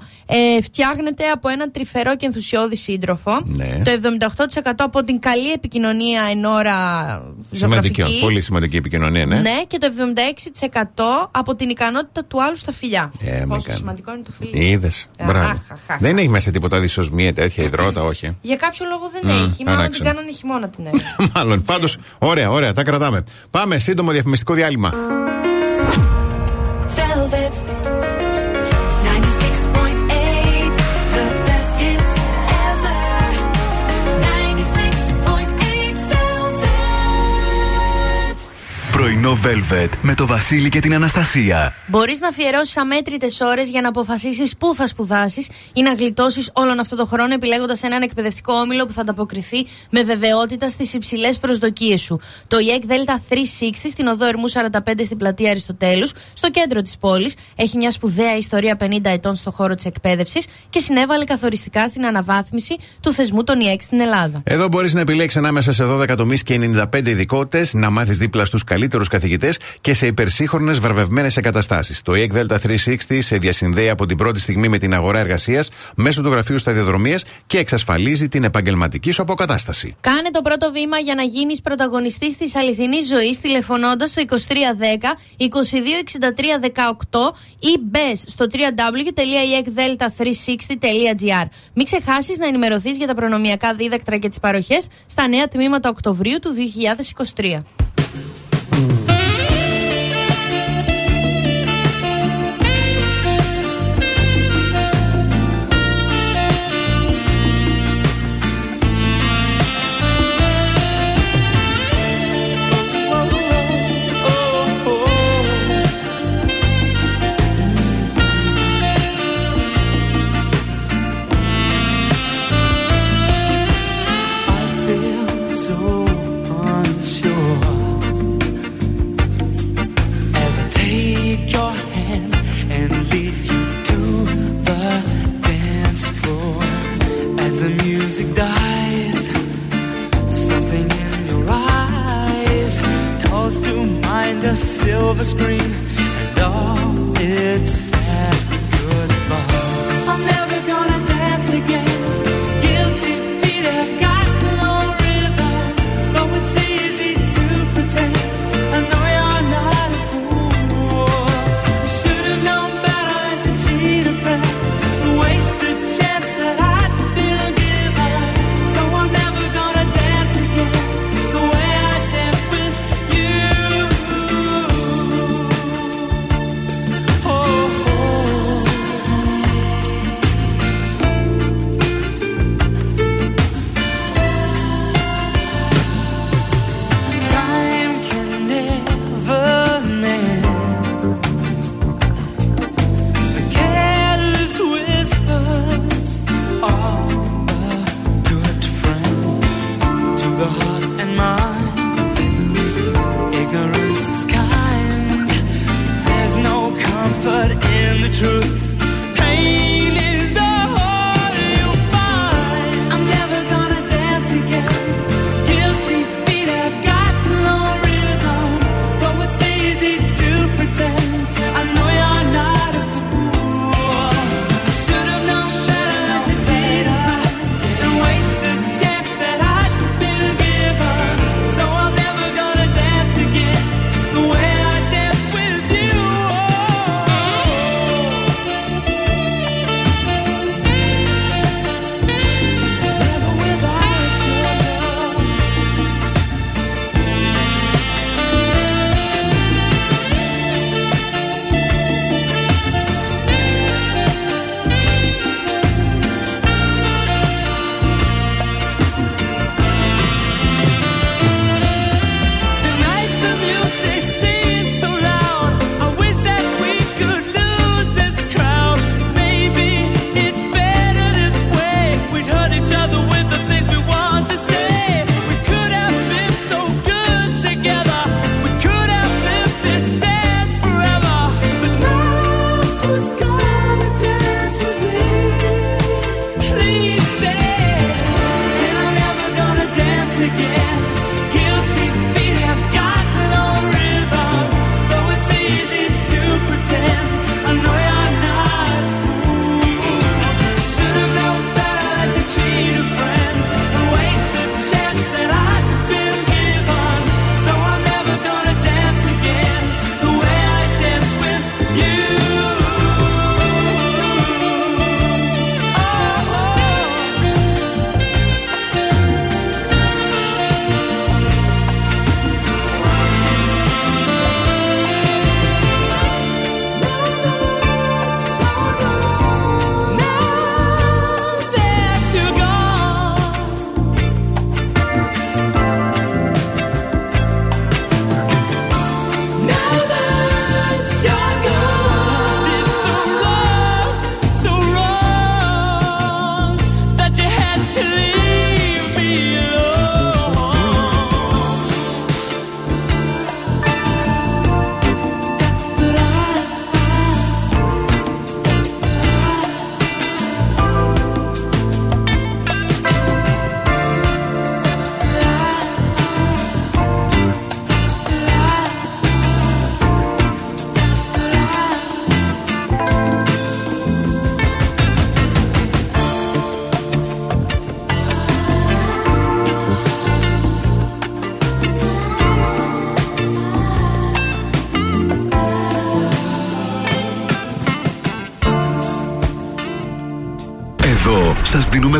φτιάχνεται από έναν τρυφερό και ενθουσιώδη σύντροφο. Ναι. Το 78% από την καλή επικοινωνία εν ώρα ζωγραφικής. Πολύ σημαντική επικοινωνία, ναι. Ναι, και το 76% από την ικανότητα του άλλου στα φιλιά. Πόσο σημαντικό είναι το φιλί. Είδες. Δεν έχει μέσα τίποτα δυσοσμία, τέτοια υδρότα, όχι. Για κάποιο λόγο δεν έχει. Μάλλον την κάνανε χειμώνα την έρευνα. Μάλλον. Πάντως, ωραία, ωραία, τα κρατάμε. Πάμε, σύντομο διαφημιστικό διάλειμμα. Πρωινό Velvet με το Βασίλη και την Αναστασία. Μπορείς να αφιερώσεις αμέτρητες ώρες για να αποφασίσεις πού θα σπουδάσεις ή να γλιτώσεις όλον αυτό το χρόνο επιλέγοντας έναν εκπαιδευτικό όμιλο που θα ανταποκριθεί με βεβαιότητα στις υψηλές προσδοκίες σου. Το IEK DELTA 360 στην οδό Ερμού 45 στην πλατεία Αριστοτέλους, στο κέντρο της πόλης, έχει μια σπουδαία ιστορία 50 ετών στον χώρο της εκπαίδευσης και συνέβαλε καθοριστικά στην αναβάθμιση του θεσμού των IEK στην Ελλάδα. Εδώ μπορείς να επιλέξεις ανάμεσα σε 12 τομείς και 95 ειδικότητες, να μάθεις δίπλα στους καλύτερους καθηγητές και σε υπερσύγχρονες βραβευμένες εγκαταστάσεις. Το IEK Delta 360 σε διασυνδέει από την πρώτη στιγμή με την αγορά εργασίας μέσω του γραφείου σταδιοδρομίας και εξασφαλίζει την επαγγελματική σου αποκατάσταση. Κάνε το πρώτο βήμα για να γίνεις πρωταγωνιστής της αληθινής ζωής τηλεφωνώντας στο 2310-2263-18 ή μπες στο www.iekdelta360.gr. Μην ξεχάσεις να ενημερωθείς για τα προνομιακά δίδακτρα και τις παροχές στα νέα τμήματα Οκτωβρίου του 2023. A silver screen and all its sad goodbye. I'm never gonna dance again. Guilty feet have got no rhythm, but it's easy to pretend. I know you're not a fool. You should have known better to cheat a friend and waste the chance that I'd been given. So I'm never gonna dance again the way I danced with you. Oh, Σας δίνουμε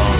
Long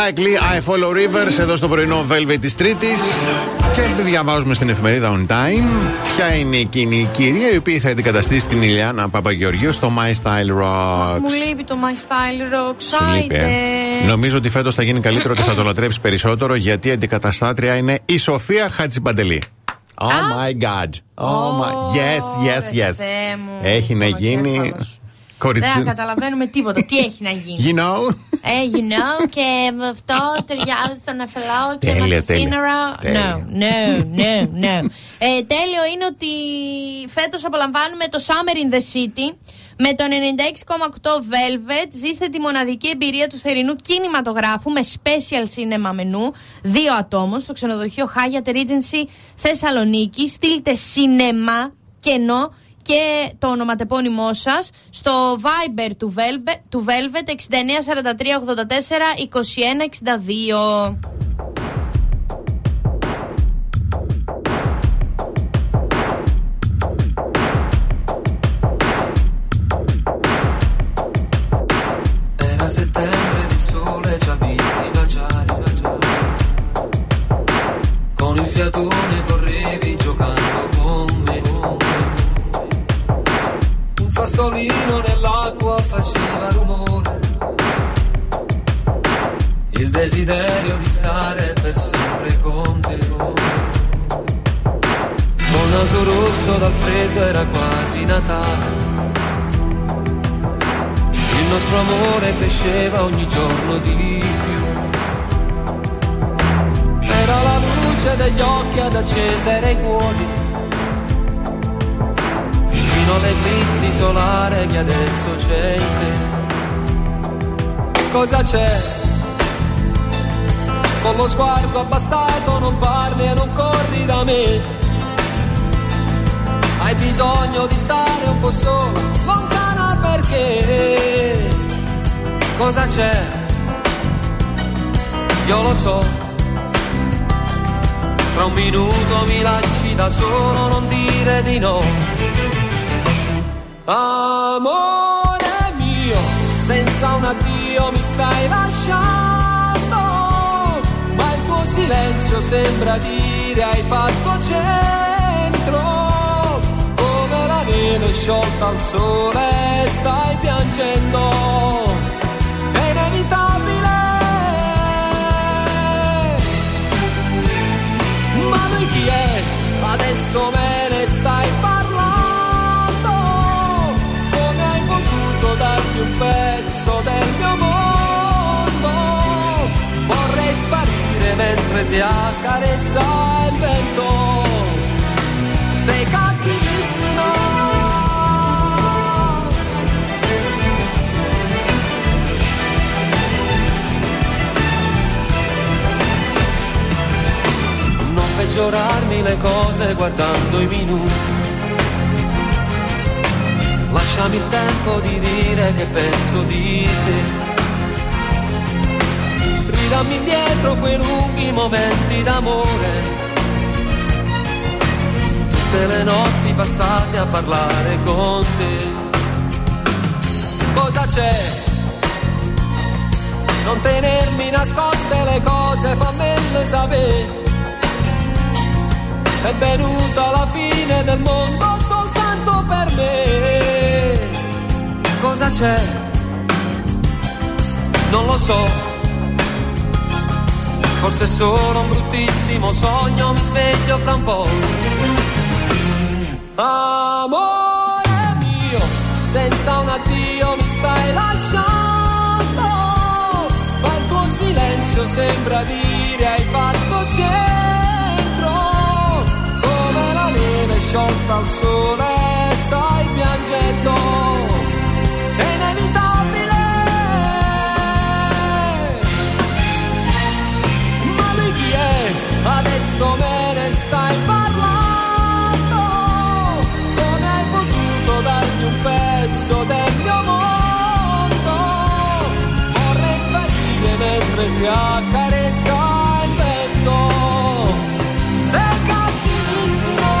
Likely I Follow Rivers εδώ στο πρωινό Velvet της Τρίτης. Και διαβάζουμε στην εφημερίδα On Time ποια είναι εκείνη η κυρία η οποία θα αντικαταστήσει την Ηλιάνα Παπαγεωργίου στο My Style Rocks. Μου λείπει το My Style Rocks. Μου λείπει, Νομίζω ότι φέτος θα γίνει καλύτερο και θα το λατρέψει περισσότερο, γιατί η αντικαταστάτρια είναι η Σοφία Χατζιπαντελή. Oh my god. Yes. Έχει να γίνει. Δεν καταλαβαίνουμε τίποτα. Τι έχει να γίνει. You know, και αυτό ταιριάζει στον αφελό και με το σύνορα. No. Τέλειο είναι ότι φέτος απολαμβάνουμε το Summer in the City με τον 96,8 Velvet. Ζήστε τη μοναδική εμπειρία του θερινού κινηματογράφου με special cinema μενού. 2 ατόμων στο ξενοδοχείο Hyatt Regency Θεσσαλονίκη. Στείλτε σινεμά κενό και το ονοματεπώνυμό σας στο Viber του Velvet, 69 43 84 21 62. Era settembre, il sole ci ha visti baciare, con il fiatone correvi giocando con me. Un sassolino nell'acqua faceva rumore, il desiderio di stare per sempre con te. Col naso rosso dal freddo era quasi Natale, il nostro amore cresceva ogni giorno di più. Era la luce degli occhi ad accendere i cuori, fino all'eclissi solare che adesso c'è in te. Cosa c'è? Con lo sguardo abbassato non parli e non corri da me. Hai bisogno di stare un po' sola, lontana, perché? Cosa c'è? Io lo so. Tra un minuto mi lasci da solo, non dire di no. Amore mio, senza un addio mi stai lasciando, ma il tuo silenzio sembra dire hai fatto centro, come la neve sciolta al sole stai piangendo, è inevitabile, ma lui chi è? Adesso me ne stai parlando, darmi un pezzo del mio mondo, vorrei sparire mentre ti accarezza il vento, sei cattivissimo. Non peggiorarmi le cose guardando i minuti, lasciami il tempo di dire che penso di te, ridammi indietro quei lunghi momenti d'amore, tutte le notti passate a parlare con te. Cosa c'è? Non tenermi nascoste le cose, fammele sapere, è venuta la fine del mondo soltanto per me. Cosa c'è? Non lo so, forse è solo un bruttissimo sogno, mi sveglio fra un po'. Amore mio, senza un addio mi stai lasciando, ma il tuo silenzio sembra dire hai fatto centro, come la neve sciolta al sole stai piangendo. Inevitabile, ma lui chi è? Adesso me ne stai parlando, come hai potuto darmi un pezzo del mio mondo, vorrei sparire mentre ti accarezza il vento, sei cattivissimo.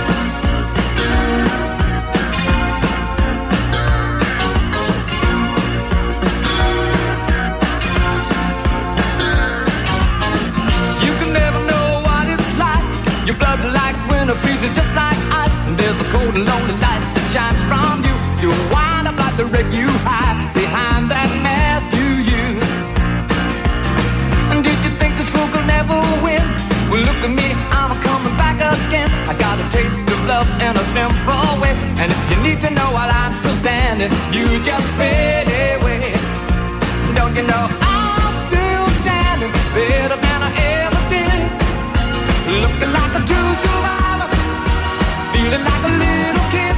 In a simple way, and if you need to know while I'm still standing, you just fade away. Don't you know I'm still standing better than I ever did? Looking like a true survivor, feeling like a little kid.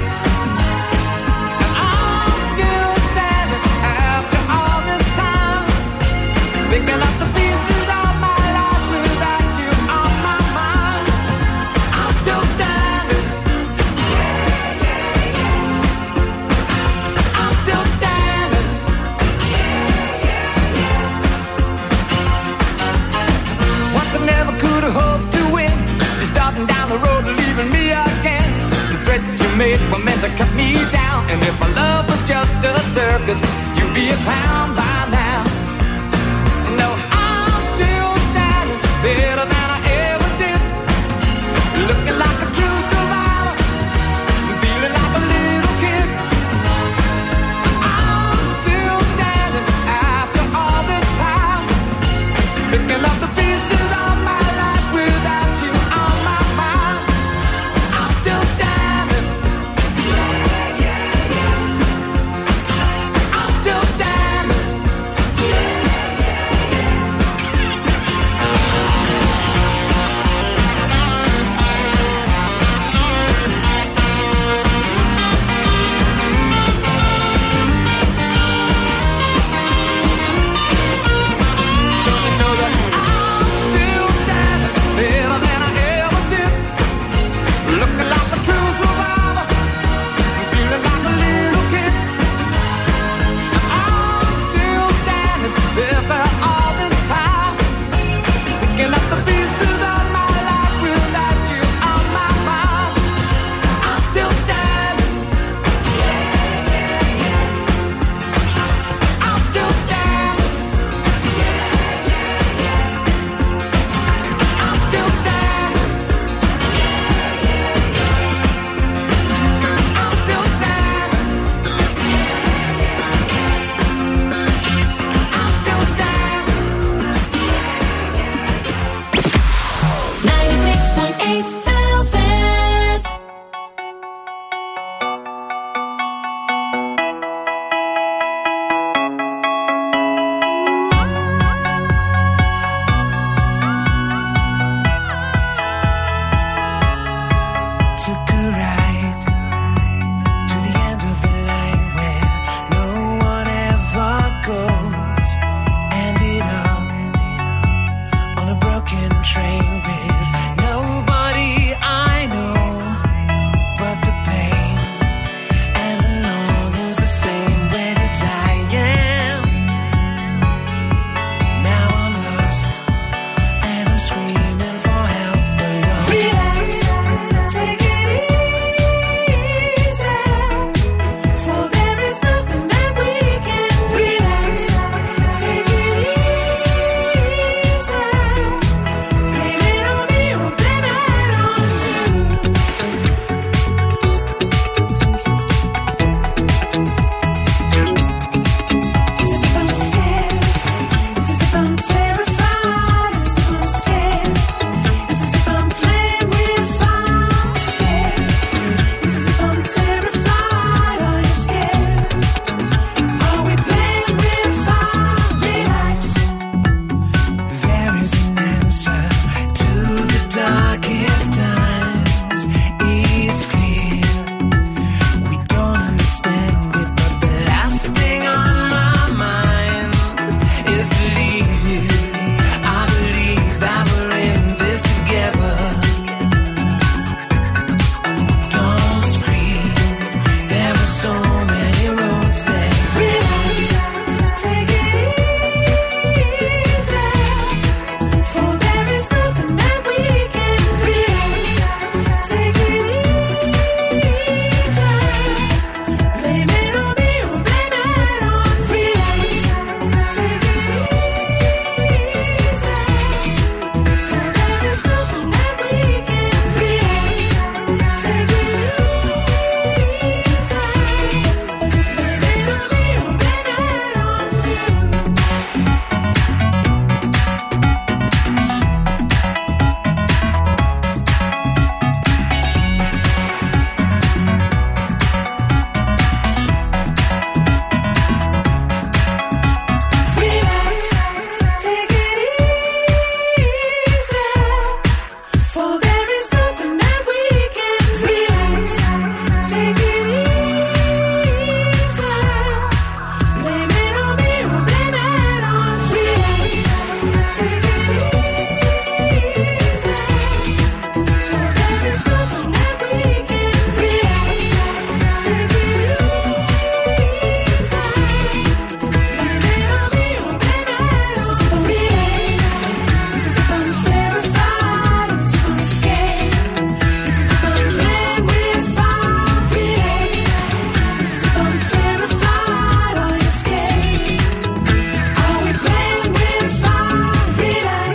And I'm still standing after all this time, picking up the pieces of my life without you on my mind. I'm still standing. The road leaving me again. The threats you made were meant to cut me down. And if my love was just a circus, you'd be a clown by now. No, I'm still standing better than I ever did. Looking like a true survivor, feeling like a little kid. I'm still standing after all this time, picking up the pieces.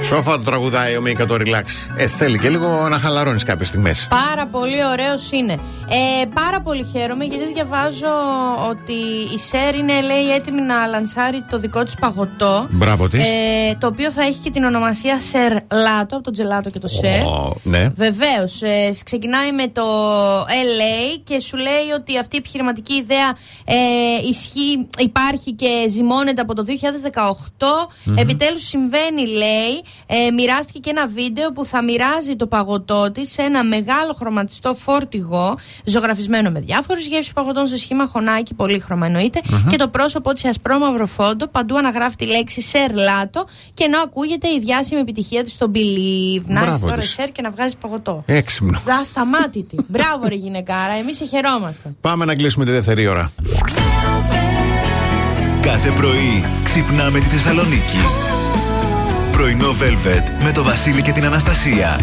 Σόφα το τραγουδάει ο Μίκα, το relax. Θέλει και λίγο να χαλαρώνεις κάποιες στιγμές. Πάρα πολύ ωραίος είναι. Πάρα πολύ χαίρομαι γιατί διαβάζω ότι η Σέρ είναι, λέει, έτοιμη να λανσάρει το δικό της παγωτό. Μπράβο της. Το οποίο θα έχει και την ονομασία Ser Lato, από το τζελάτο και το Σερ. Ναι. Βεβαίως. Ξεκινάει με το LA και σου λέει ότι αυτή η επιχειρηματική ιδέα ισχύει, υπάρχει και ζυμώνεται από το 2018. Mm-hmm. Επιτέλους συμβαίνει, λέει. Μοιράστηκε και ένα βίντεο που θα μοιράζει το παγωτό της σε ένα μεγάλο χρωματιστό φόρτηγο, ζωγραφισμένο με διάφορες γεύσεις παγωτών σε σχήμα χωνάκι, πολύχρωμα εννοείται, και το πρόσωπό της σε ασπρόμαυρο φόντο. Παντού αναγράφει τη λέξη Ser Lato και ενώ ακούγεται η διάσημη επιτυχία της στο Believe. Να είσαι τώρα Σερ και να βγάζει παγωτό. Έξυπνο. Ασταμάτητη. Μπράβο, ρε γυναικάρα, εμείς σε χαιρόμαστε. Πάμε να κλείσουμε τη δεύτερη ώρα. Κάθε πρωί ξυπνάμε τη Θεσσαλονίκη. Πρωινό Velvet με το Βασίλη και την Αναστασία.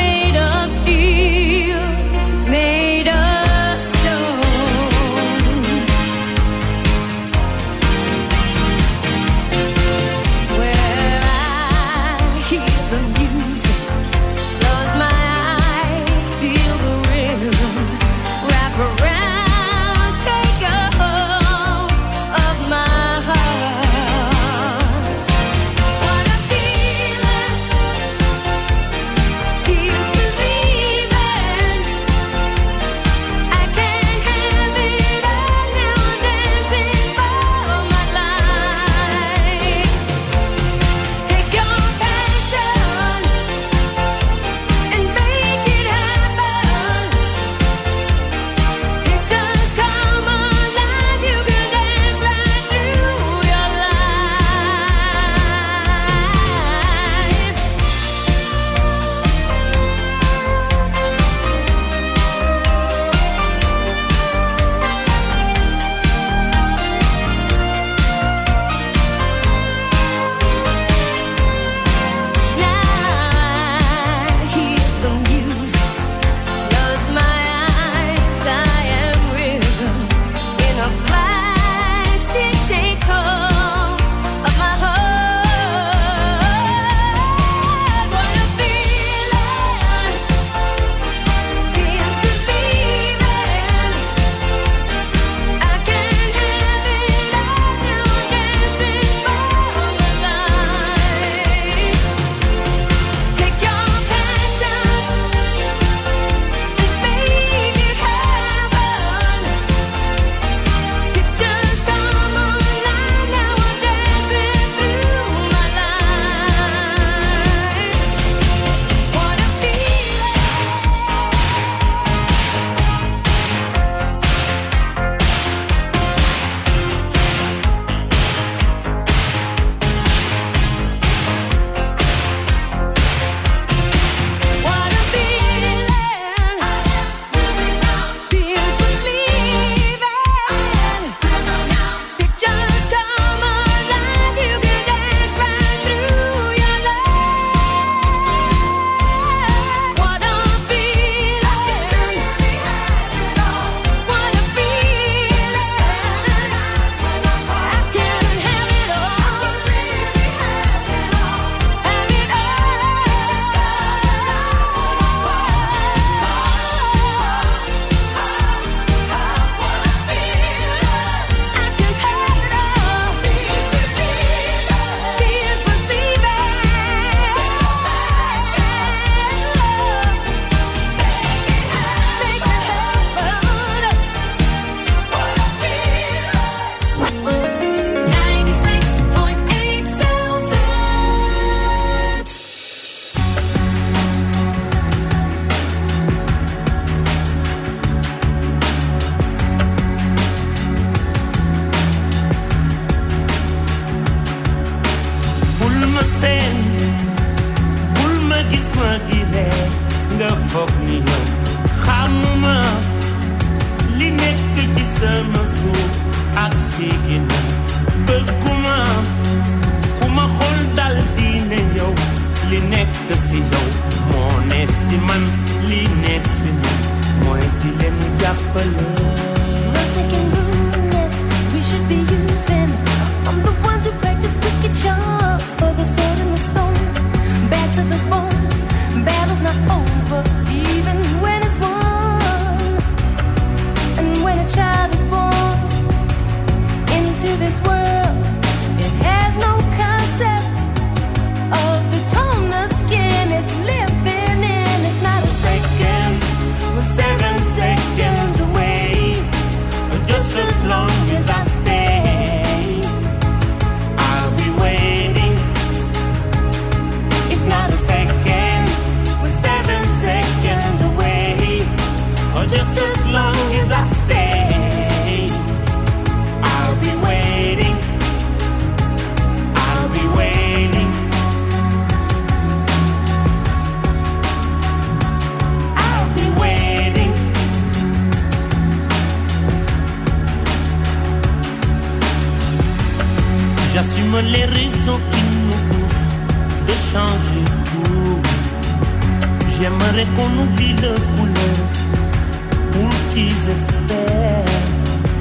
made of steel, made of Κασιλό, μονέσιμαν, λινέσιμαν, μοέτυλεν για παλό. J'assume les raisons qui nous poussent de changer tout. J'aimerais qu'on oublie le couleur pour qu'ils espèrent.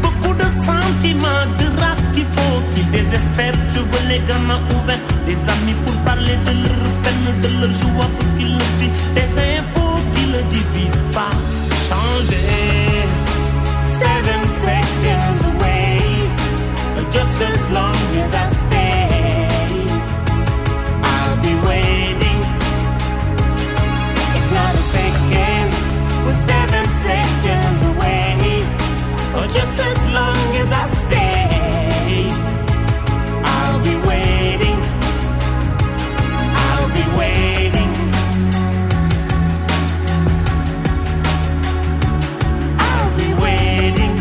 Beaucoup de sentiments, de race qu'il faut qu'ils désespèrent. Je veux les gamins ouverts, des amis pour parler de leur peine, de leur joie pour qu'ils le vivent. Des infos qui ne divisent pas, changer. 7 seconds away, just as long as I stay, I'll be waiting. It's not a second, we're 7 seconds away, or just as long as I stay, I'll be waiting, I'll be waiting, I'll be waiting.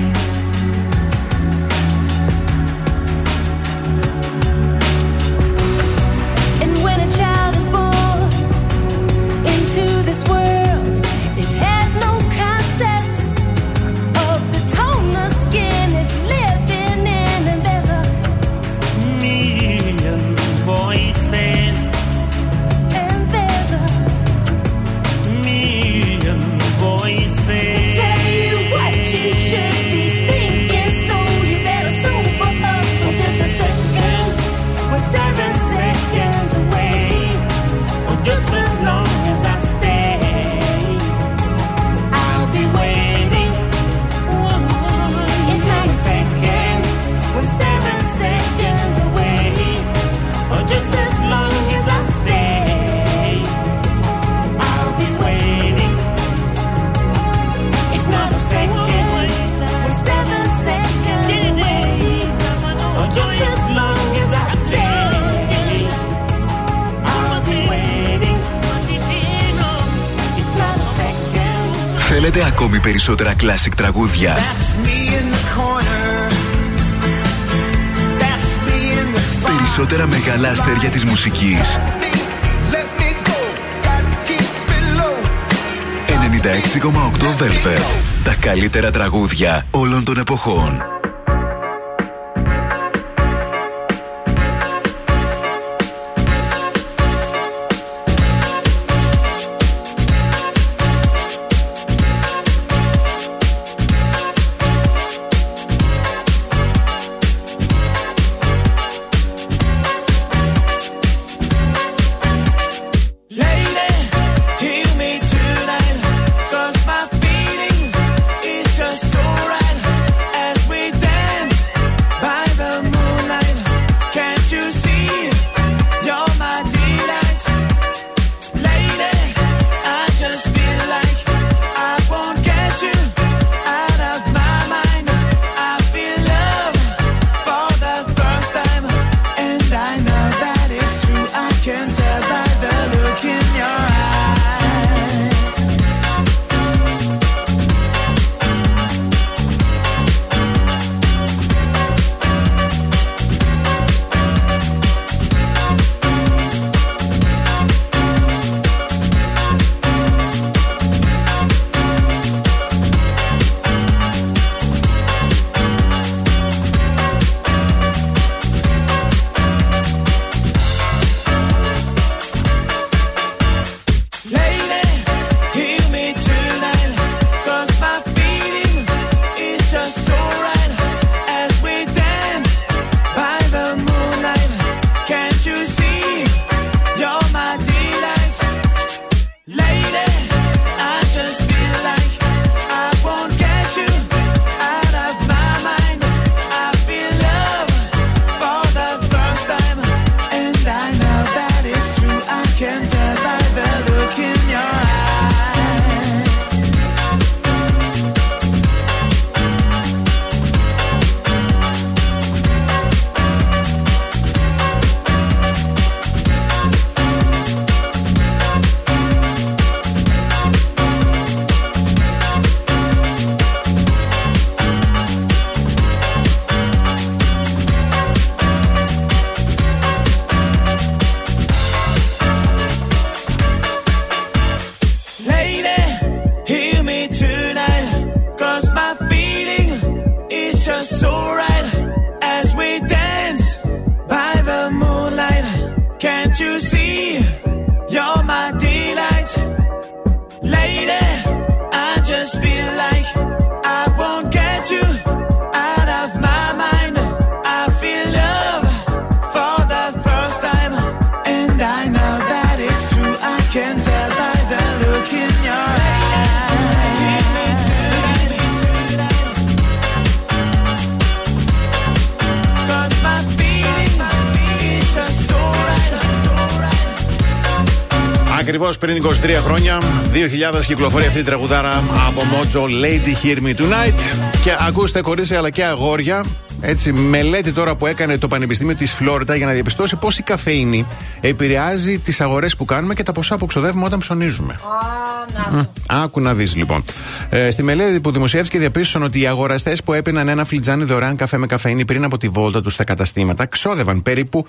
Θέλετε ακόμη περισσότερα classic τραγούδια? Περισσότερα μεγάλα αστέρια της μουσικής. 96,8 Velvet. Τα καλύτερα τραγούδια όλων των εποχών. us so right as we dance by the moonlight. Can't you see? You're my delight, lady. I just feel like I won't get you out of my mind. I feel love for the first time, and I know that it's true. I can tell by the look in your eyes. Ακριβώς πριν 23 χρόνια, 2000 κυκλοφορεί αυτή η τραγουδάρα από Mojo, Lady Hear Me Tonight. Και ακούστε κορίτσια αλλά και αγόρια, έτσι, μελέτη τώρα που έκανε το Πανεπιστήμιο της Φλόριντα για να διαπιστώσει πώς η καφέινη επηρεάζει τις αγορές που κάνουμε και τα ποσά που ξοδεύουμε όταν ψωνίζουμε. Άκου να δεις λοιπόν. Στη μελέτη που δημοσιεύτηκε διαπίστωσαν ότι οι αγοραστές που έπαιρναν ένα φλιτζάνι δωρεάν καφέ με καφέινη πριν από τη βόλτα τους στα καταστήματα ξόδευαν περίπου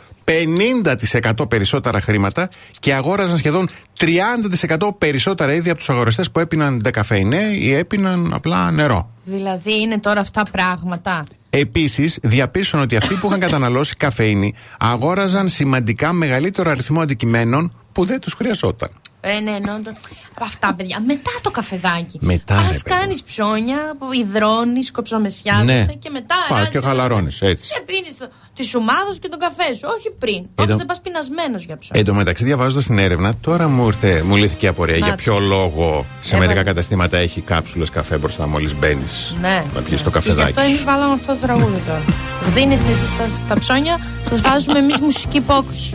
50% περισσότερα χρήματα και αγόραζαν σχεδόν 30% περισσότερα είδη από τους αγοραστές που έπιναν δεκαφέινε ή έπιναν απλά νερό. Δηλαδή είναι τώρα αυτά πράγματα. Επίσης, διαπίστωσαν ότι αυτοί που είχαν καταναλώσει καφέινη αγόραζαν σημαντικά μεγαλύτερο αριθμό αντικειμένων που δεν τους χρειαζόταν. Ναι. Αυτά, παιδιά. Μετά το καφεδάκι. Ας κάνεις ψώνια, υδρώνεις, κοψομεσιάζεσαι και μετά. Πας και χαλαρώνεις έτσι. Και πίνεις τη σουμάδα και τον καφέ σου. Όχι πριν. Όπως δεν πας πεινασμένος για ψώνια. Εν τω μεταξύ, διαβάζοντας την έρευνα, τώρα μου λύθηκε η απορία για ποιο λόγο σε μερικά καταστήματα έχει κάψουλες καφέ μπροστά μόλις μπαίνεις. Ναι. Να πιεις το καφεδάκι. Γι' αυτό εμείς βάλαμε αυτό το τραγούδι τώρα. Δίνεις στα ψώνια, σας βάζουμε εμείς μουσική πόκους.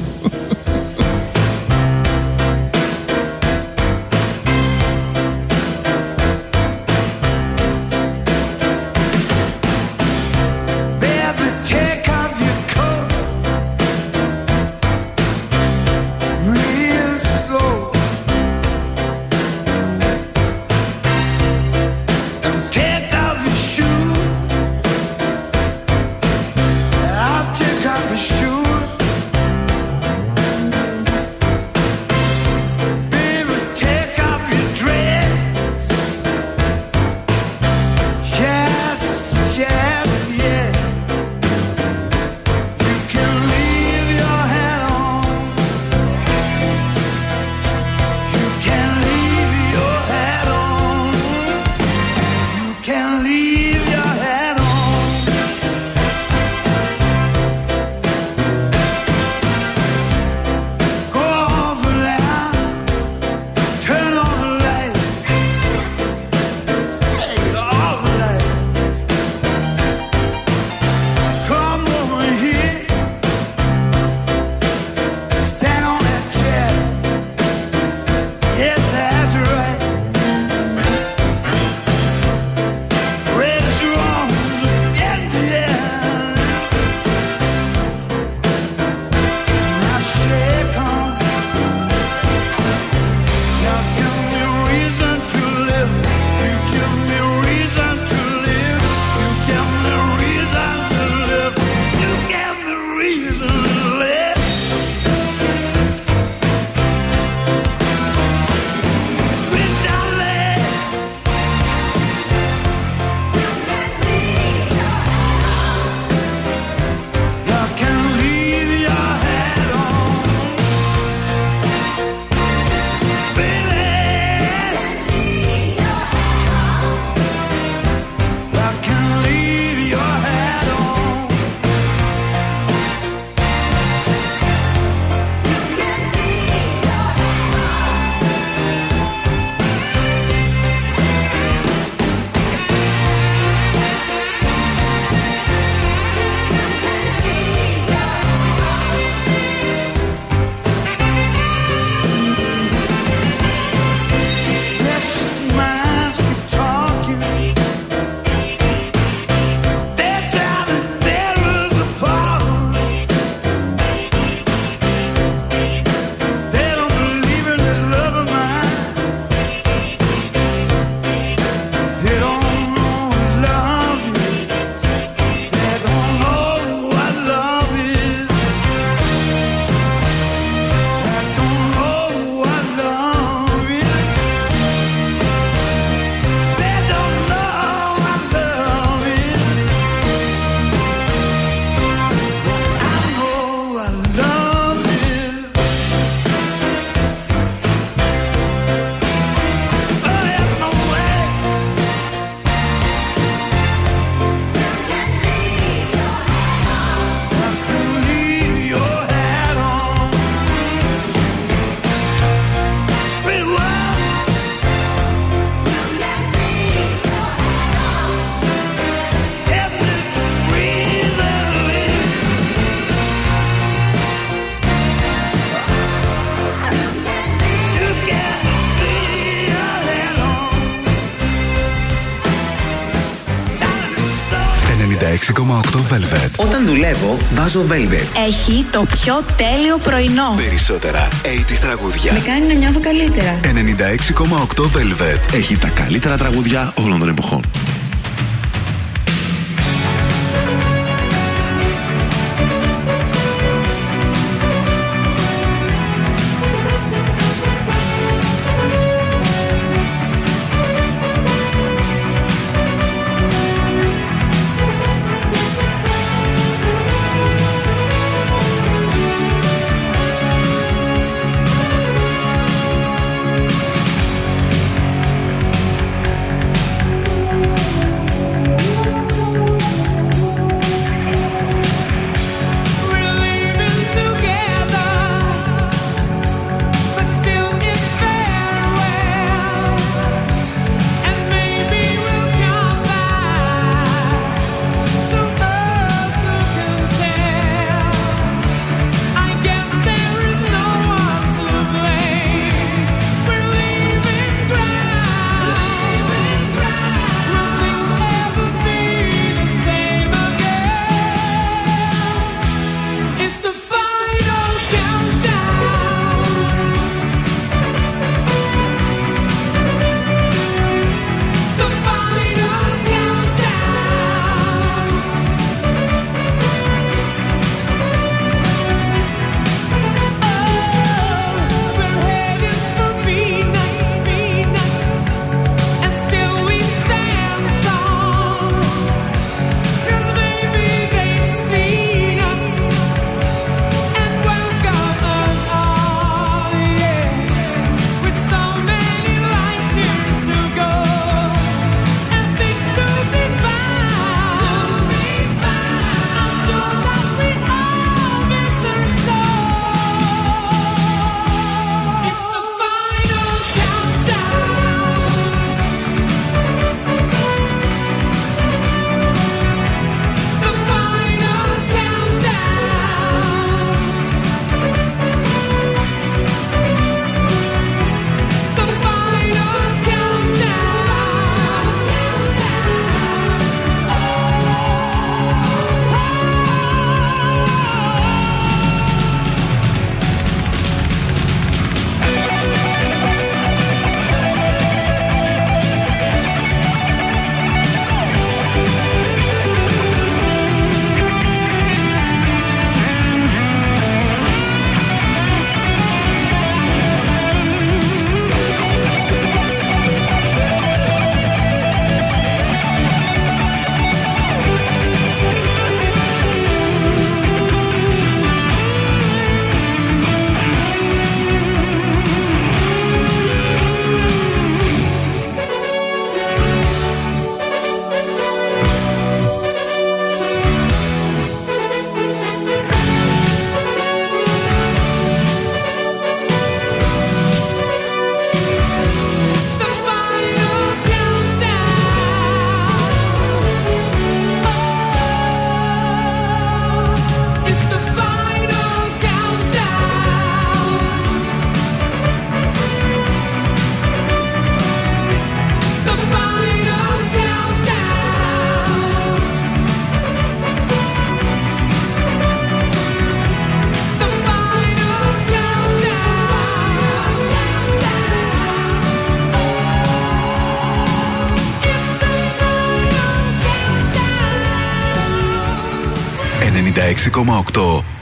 Velvet. Όταν δουλεύω, βάζω Velvet. Έχει το πιο τέλειο πρωινό. Περισσότερα 80's τραγούδια. Με κάνει να νιώθω καλύτερα. 96,8 Velvet. Έχει τα καλύτερα τραγούδια όλων των εποχών.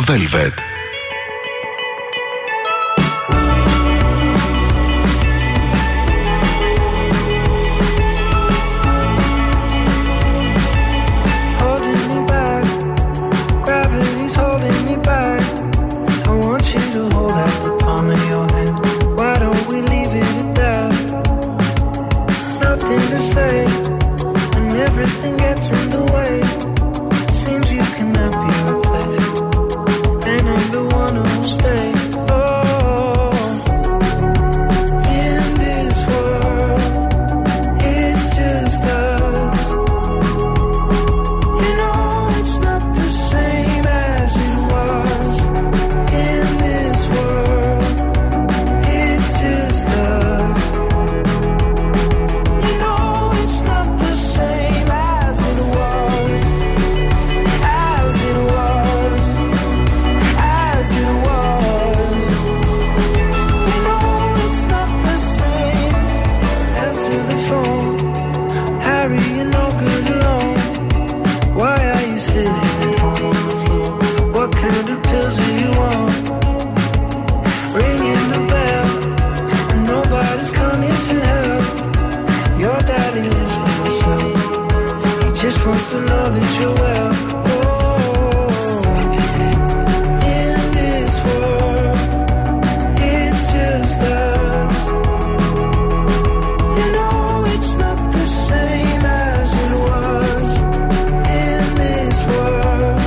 Velvet. know that you're well. Oh, in this world, it's just us. You know it's not the same as it was. In this world,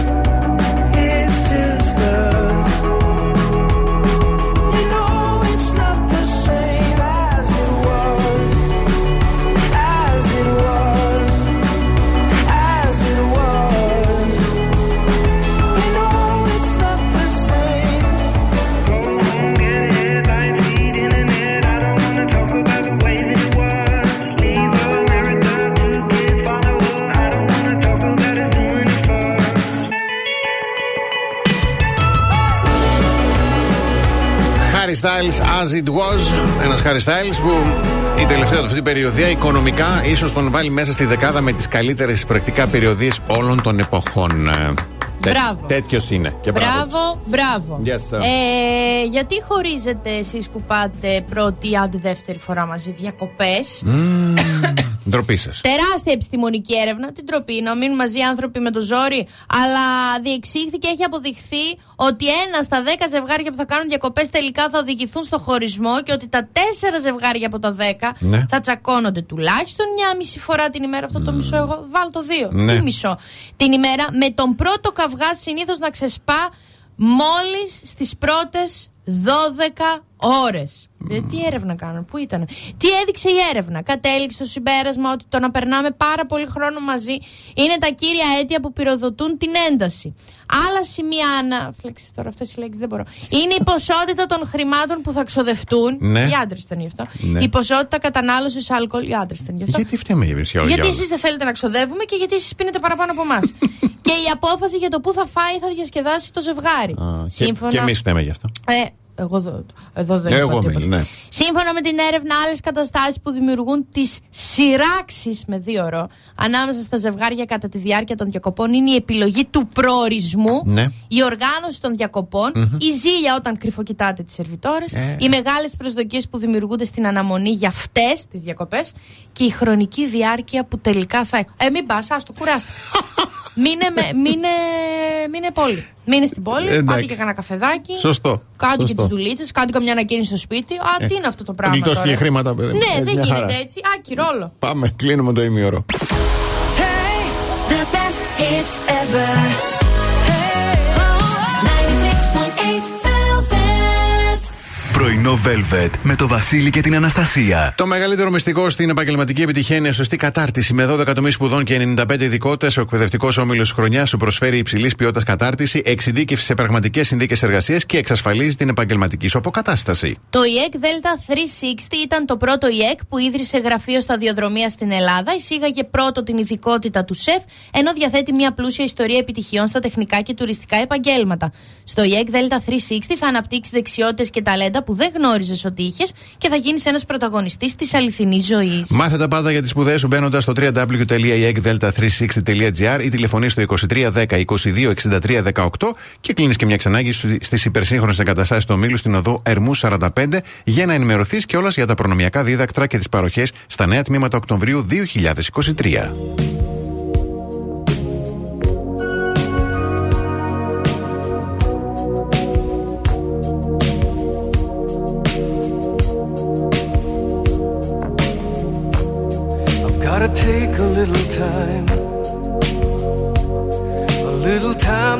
it's just us. You know it's not the same as it was. As it was. Styles, as it was. Ένας Harry Styles που η τελευταία του αυτή περιοδία οικονομικά ίσως τον βάλει μέσα στη δεκάδα με τις καλύτερες πρακτικά περιοδίες όλων των εποχών. Τέτοιος είναι. Και μπράβο. Yes, γιατί χωρίζετε εσείς που πάτε πρώτη άντε δεύτερη φορά μαζί διακοπές? Ντροπή σας. Τεράστια επιστημονική έρευνα. Την ντροπή, να μείνουν μαζί άνθρωποι με το ζόρι. Αλλά διεξήχθηκε, έχει αποδειχθεί ότι 1 στα 10 ζευγάρια που θα κάνουν διακοπές τελικά θα οδηγηθούν στο χωρισμό και ότι τα 4 ζευγάρια από τα 10 θα τσακώνονται τουλάχιστον μια μισή φορά την ημέρα. Αυτό το μισό, εγώ βάλω το 2. Τι μισό την ημέρα, με τον πρώτο καυγά συνήθως να ξεσπά μόλις στις πρώτες 12 ώρες. Τι έρευνα κάνουν, πού ήταν? Τι έδειξε η έρευνα? Κατέληξε το συμπέρασμα ότι το να περνάμε πάρα πολύ χρόνο μαζί είναι τα κύρια αίτια που πυροδοτούν την ένταση. Άλλα σημεία ανάφλεξης, τώρα αυτές οι λέξεις δεν μπορώ. Είναι η ποσότητα των χρημάτων που θα ξοδευτούν. Οι άντρες ήταν γι' αυτό. Η ποσότητα κατανάλωσης αλκοόλ. Οι άντρες ήταν γι' αυτό. Γιατί φταίμε εμείς? Γιατί εσείς δεν θέλετε να ξοδεύουμε και γιατί εσείς πίνετε παραπάνω από εμάς. Και η απόφαση για το πού θα φάει θα διασκεδάσει το ζευγάρι. Σύμφωνα. Και εμείς φταίμε γι' αυτό. Εγώ δεν έχω τίποτα. Ναι. Σύμφωνα με την έρευνα, άλλες καταστάσεις που δημιουργούν τις σειράξεις με 2 ώρο ανάμεσα στα ζευγάρια κατά τη διάρκεια των διακοπών είναι η επιλογή του προορισμού, η οργάνωση των διακοπών, η ζήλια όταν κρυφοκοιτάτε τις σερβιτόρες, οι μεγάλες προσδοκίες που δημιουργούνται στην αναμονή για αυτές τις διακοπές και η χρονική διάρκεια που τελικά θα. Μην πας, άστο, κουράστε. Μείνε στην πόλη, πάτε και κανένα καφεδάκι. Σωστό. Κάντε και τις δουλίτσες, κάντε καμιά ανακίνηση στο σπίτι. Α, τι είναι αυτό το πράγμα? Γλιτώσει και χρήματα, παιδί. Ναι, δεν γίνεται χαρά. Έτσι. Άκυρο όλο. Πάμε, κλείνουμε το ημιώρο. Πρωινό Velvet με το Βασίλη και την Αναστασία. Το μεγαλύτερο μυστικό στην επαγγελματική επιτυχία είναι η σωστή κατάρτιση. Με 12 τομείς σπουδών και 95 ειδικότητες, ο εκπαιδευτικός όμιλος χρονιάς σου προσφέρει υψηλής ποιότητας κατάρτιση, εξειδίκευση σε πραγματικές συνθήκες εργασίας και εξασφαλίζει την επαγγελματική σου αποκατάσταση. Το IEK Delta 360 ήταν το πρώτο IEK που ίδρυσε γραφείο σταδιοδρομίας στην Ελλάδα, εισήγαγε πρώτο την ειδικότητα του σεφ, ενώ διαθέτει μια πλούσια ιστορία επιτυχιών στα τεχνικά και τουριστικά επαγγέλματα. Στο IEK Delta 360 θα αναπτύξει δεξιότητες και ταλέντα που δεν γνώριζες ότι είχες και θα γίνεις ένας πρωταγωνιστής της αληθινής ζωής. Μάθε τα πάντα για τις σπουδές σου μπαίνοντας στο www.iekdelta360.gr ή τηλεφωνείς στο 2310 22 63 18 και κλείνεις και μια ξενάγηση στις υπερσύγχρονες εγκαταστάσεις του ομίλου στην οδό Ερμού 45 για να ενημερωθείς κιόλας για τα προνομιακά δίδακτρα και τις παροχές στα νέα τμήματα Οκτωβρίου 2023. Take a little time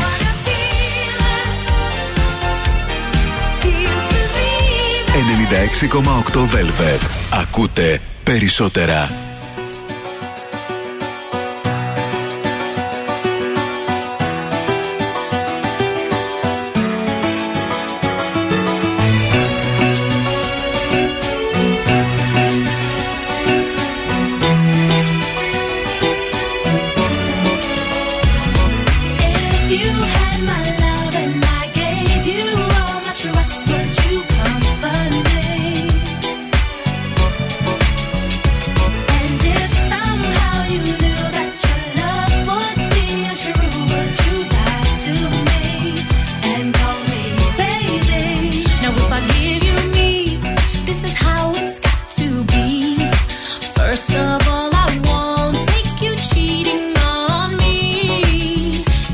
to leave. 96,8 Velvet. Ακούτε περισσότερα. If you had my love and I gave you all my trust, would you comfort me? And if somehow you knew that your love would be untrue, would you lie to me and call me baby? Now if I give you me, this is how it's got to be. First of all, I won't take you cheating on me.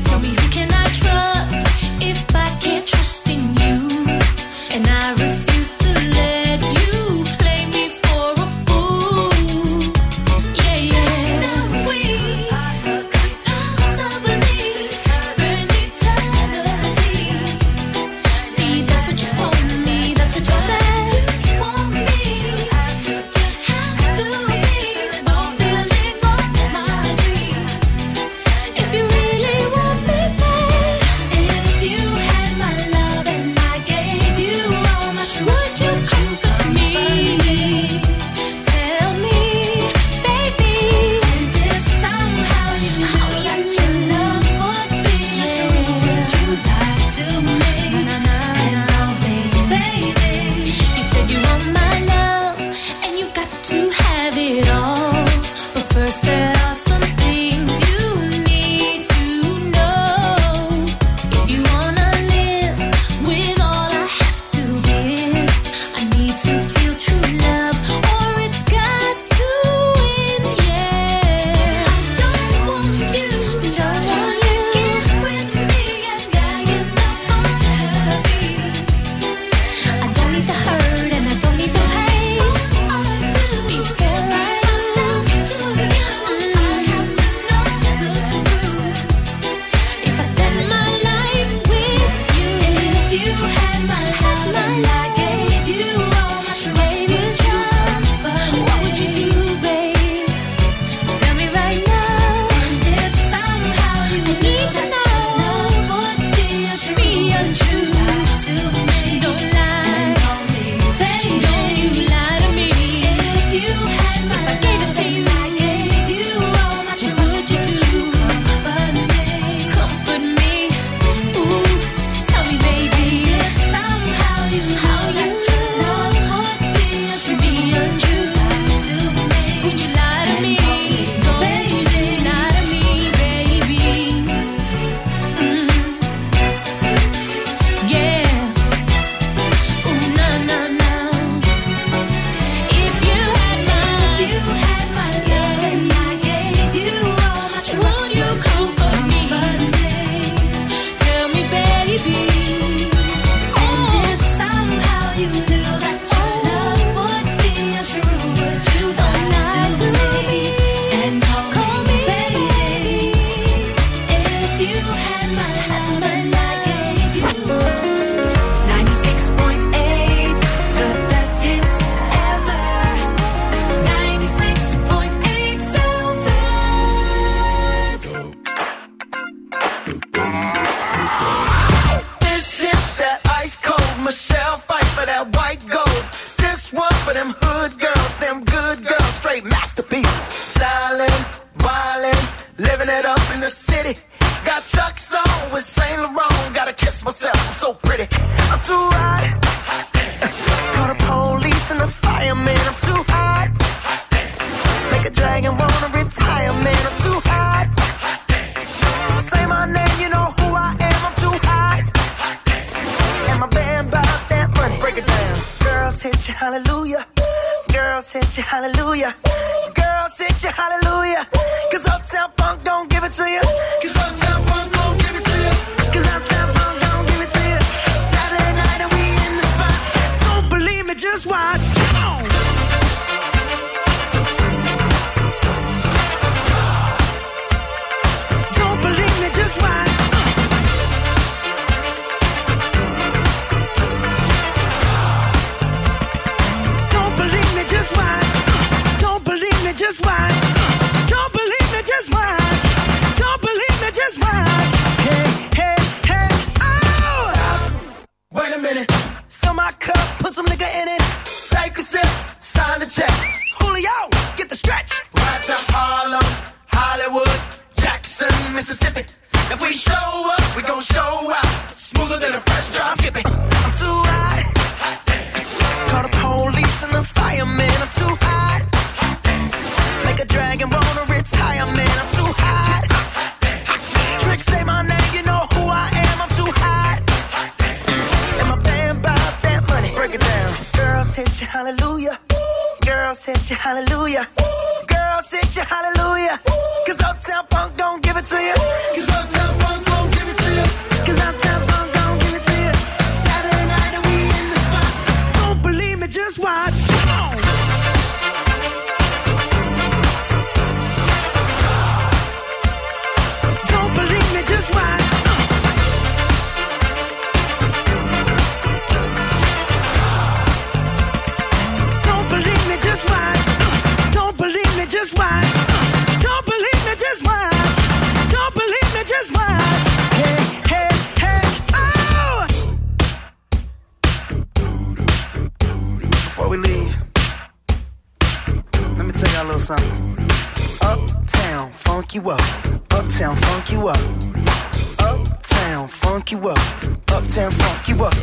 Tell me who can I trust if I can't trust in you? And I refuse to let you play me for a fool. Yeah, yeah. We could possibly spend eternity. See, that's what you told me. That's what you said. You want me. You have to be fulfilling all my dreams. If you really want me, babe. If you had my love and I gave you all my trust, would you comfort me? Tell me, baby. And if somehow you knew that your love would be true, would you lie to me and call me baby? You said you want my love and you've got to have it all, but first there are some things you need to know. If you wanna live with all I have to give, I need to feel true love, or it's got to end, yeah. I don't want you, don't want you. Get with me and I give up on therapy. I don't need the hurt and I don't need the them hood girls, them good girls, straight masterpieces. Stylin', wildin', living it up in the city. Got Chuck's on with Saint Laurent. Gotta kiss myself, I'm so pretty. I'm too hot. Call the police and the fireman. I'm too hot. Make a dragon wanna retire, man. I'm too hot. Say my name, you know who I am. I'm too hot. And my band bought that money. Break it down. Girls hit you, hallelujah. Girls hit you, hallelujah. Girls hit you, hallelujah. Cause Uptown Funk don't give it to you. Cause Uptown Funk don't give it to you. Cause Uptown Funk don't give it to you. Saturday night and we in the spot. Don't believe me, just watch. Don't believe me, just watch. Just watch. Don't believe me, just watch. Don't believe me, just watch. Don't believe me, just watch. Hey, hey, hey, oh! Stop. Wait a minute. Fill my cup, put some nigga in it. Take a sip, sign the check. Julio, get the stretch. Right to Harlem, Hollywood, Jackson, Mississippi. If we show up, we gon' show out. Smoother than a fresh drop. Skip it. I'm too hot. Call the police and the fireman. I'm too hot. Make a dragon wanna retire, man. I'm too hot. Trick say my name, you know who I am. I'm too hot. And my band bought that money. Break it down. Girls hit you, hallelujah. Girls hit you, hallelujah. Girls hit you, hallelujah. Cause Uptown Funk don't give it to you. Cause Uptown Funk don't give it to you. Cause Uptown Funk don't give it to you. Saturday night and we in the spot. Don't believe me, just watch. Just watch. Don't believe me, just watch. Don't believe me, just watch. Don't believe me, just watch. Don't believe me, just watch. Hey, hey, hey, oh! Before we leave, let me tell y'all a little something. Uptown funk you up. Uptown funk you up. Uptown funk you up. Uptown funk you up.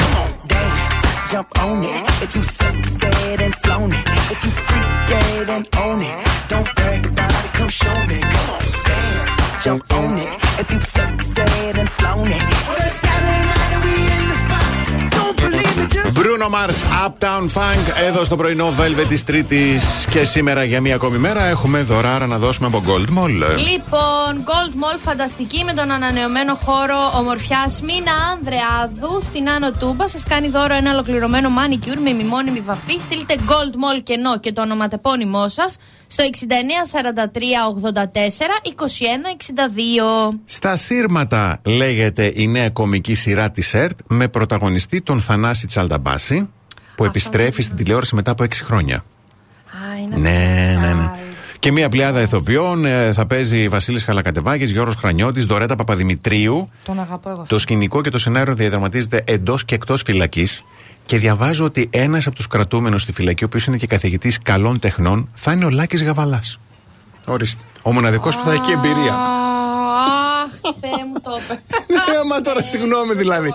Come on, dance, jump on it. If you sexed and flown it, if you freaked and own it, don't brag about it, come show me. Come on, dance, jump on it. If you sexed and flown it, well, it's Saturday night and we in the spot. Don't believe it, just Bruno Mars, Uptown Funk, εδώ στο πρωινό Velvet της Τρίτης και σήμερα για μία ακόμη μέρα έχουμε δωράρα να δώσουμε από Gold Mall. Λοιπόν, Gold Mall φανταστική με τον ανανεωμένο χώρο ομορφιάς Μίνα Ανδρεάδου στην Άνω Τούμπα. Σας κάνει δώρο ένα ολοκληρωμένο manicure με μνημόνιμη βαφή. Στείλτε Gold Mall κενό και το ονοματεπώνυμό σας στο 69 43 84 21 62. Στα Σύρματα λέγεται η νέα κομική σειρά της ΕΡΤ με πρωταγωνιστή τον Θανάση Τsaltampasi, που επιστρέφει στην τηλεόραση μετά από 6 χρόνια. Ναι. Και μια πλειάδα ηθοποιών. Θα παίζει Βασίλης Χαλακατεβάκης, Γιώργος Χρανιώτης, Ντορέτα Παπαδημητρίου. Τον αγαπώ εγώ. Το σκηνικό και το σενάριο διαδραματίζεται εντός και εκτός φυλακής. Και διαβάζω ότι ένας από τους κρατούμενους στη φυλακή, ο οποίος είναι και καθηγητής καλών τεχνών, θα είναι ο Λάκης Γαβαλάς. Ορίστε. Ο μοναδικός που θα έχει και εμπειρία. Αχ, Θεέ μου το είπε. Ναι, μα τώρα συγγνώμη δηλαδή.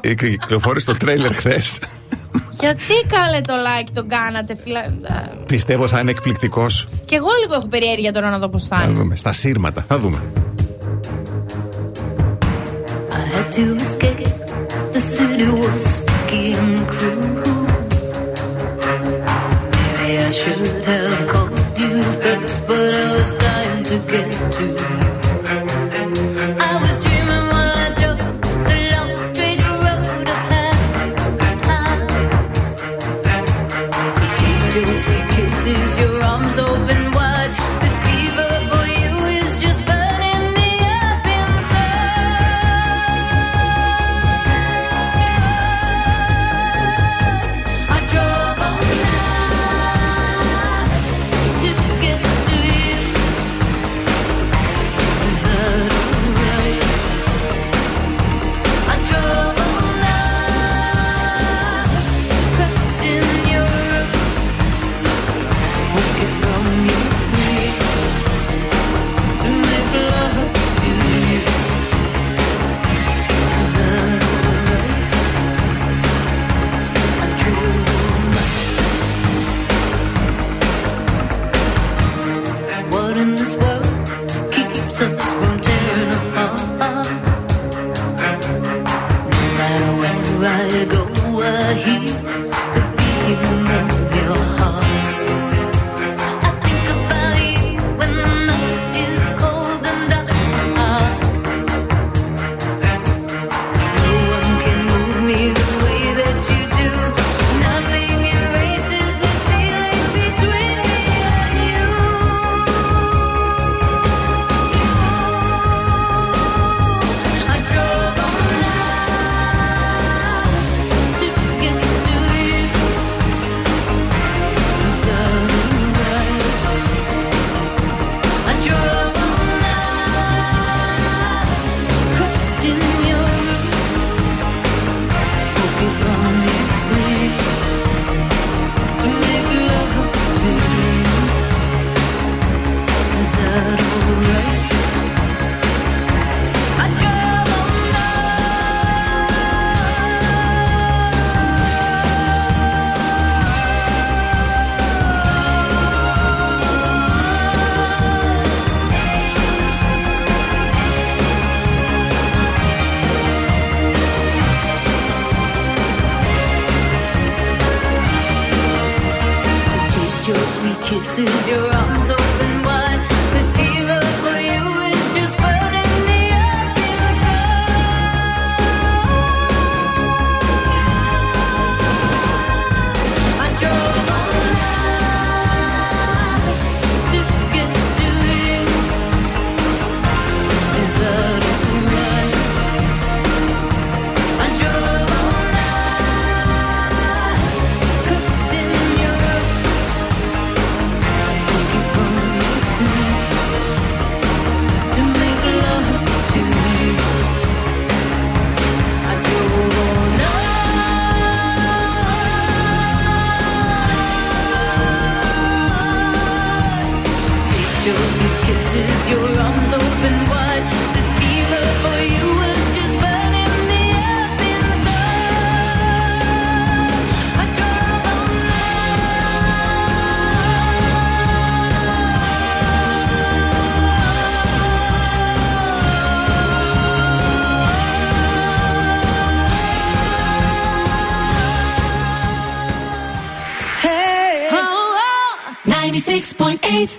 Κυκλοφόρησε το τρέιλερ χθες. Γιατί καλέ το like τον κάνατε, πιστεύω θα είναι εκπληκτικός. Κι εγώ λίγο έχω περιέργεια τώρα να δω πώς θα είναι. Θα δούμε, στα Σύρματα, θα δούμε. your sweet kisses, your arms open wide. This fever for you is just burning me up inside. I drove all night to get to you. Is that alright? I drove all night, cooked in your oven. Looking for you soon to make love to you. I drove all night. Taste your sweet kisses, your arms open wide. This fever for you is just burning me up inside. I drove all Hey, oh, oh. 96.8 Velvet.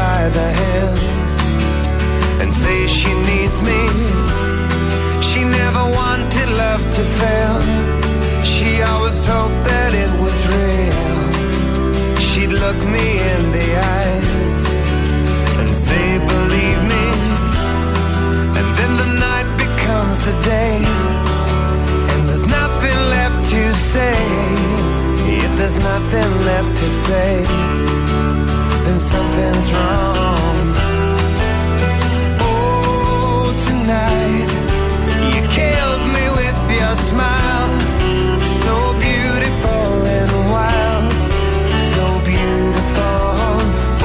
By the hands and say she needs me. She never wanted love to fail. She always hoped that it was real. She'd look me in the eyes and say, believe me. And then the night becomes the day, and there's nothing left to say. If there's nothing left to say, something's wrong. Oh, tonight you killed me with your smile. So beautiful and wild, so beautiful.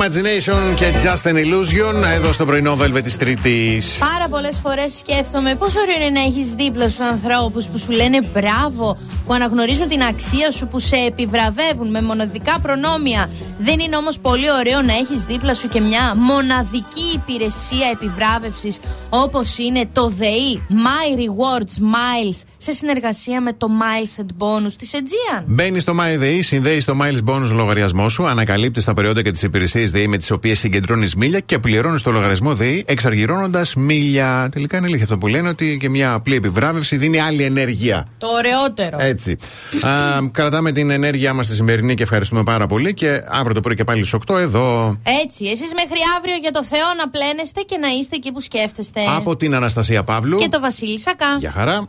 Imagination και Just an Illusion εδώ στο πρωινό Velvet της Τρίτης. Πάρα πολλές φορές σκέφτομαι πόσο ωραίο είναι να έχεις δίπλα σου ανθρώπους που σου λένε μπράβο, που αναγνωρίζουν την αξία σου, που σε επιβραβεύουν με μοναδικά προνόμια. Δεν είναι όμως πολύ ωραίο να έχεις δίπλα σου και μια μοναδική υπηρεσία επιβράβευσης όπως είναι το ΔΕΗ My Rewards Miles σε συνεργασία με το Miles and Bonus της Aegean. Μπαίνεις στο MyDEI, συνδέεις το Miles Bonus λογαριασμό σου, ανακαλύπτεις τα προϊόντα και τις υπηρεσίες ΔΕΗ με τις οποίες συγκεντρώνεις μίλια και πληρώνεις το λογαριασμό ΔΕΗ εξαργυρώνοντας μίλια. Τελικά είναι αλήθεια αυτό που λένε, ότι και μια απλή επιβράβευση δίνει άλλη ενέργεια. Το ωραιότερο. Έτσι. Κρατάμε την ενέργειά μας τη σημερινή και ευχαριστούμε πάρα πολύ. Και αύριο το πρωί και πάλι στις 8 εδώ. Έτσι. Εσείς μέχρι αύριο για το Θεό να πλένεστε και να είστε εκεί που σκέφτεστε. Από την Αναστασία Παύλου και το Βασίλη Σακά. Για χαρά.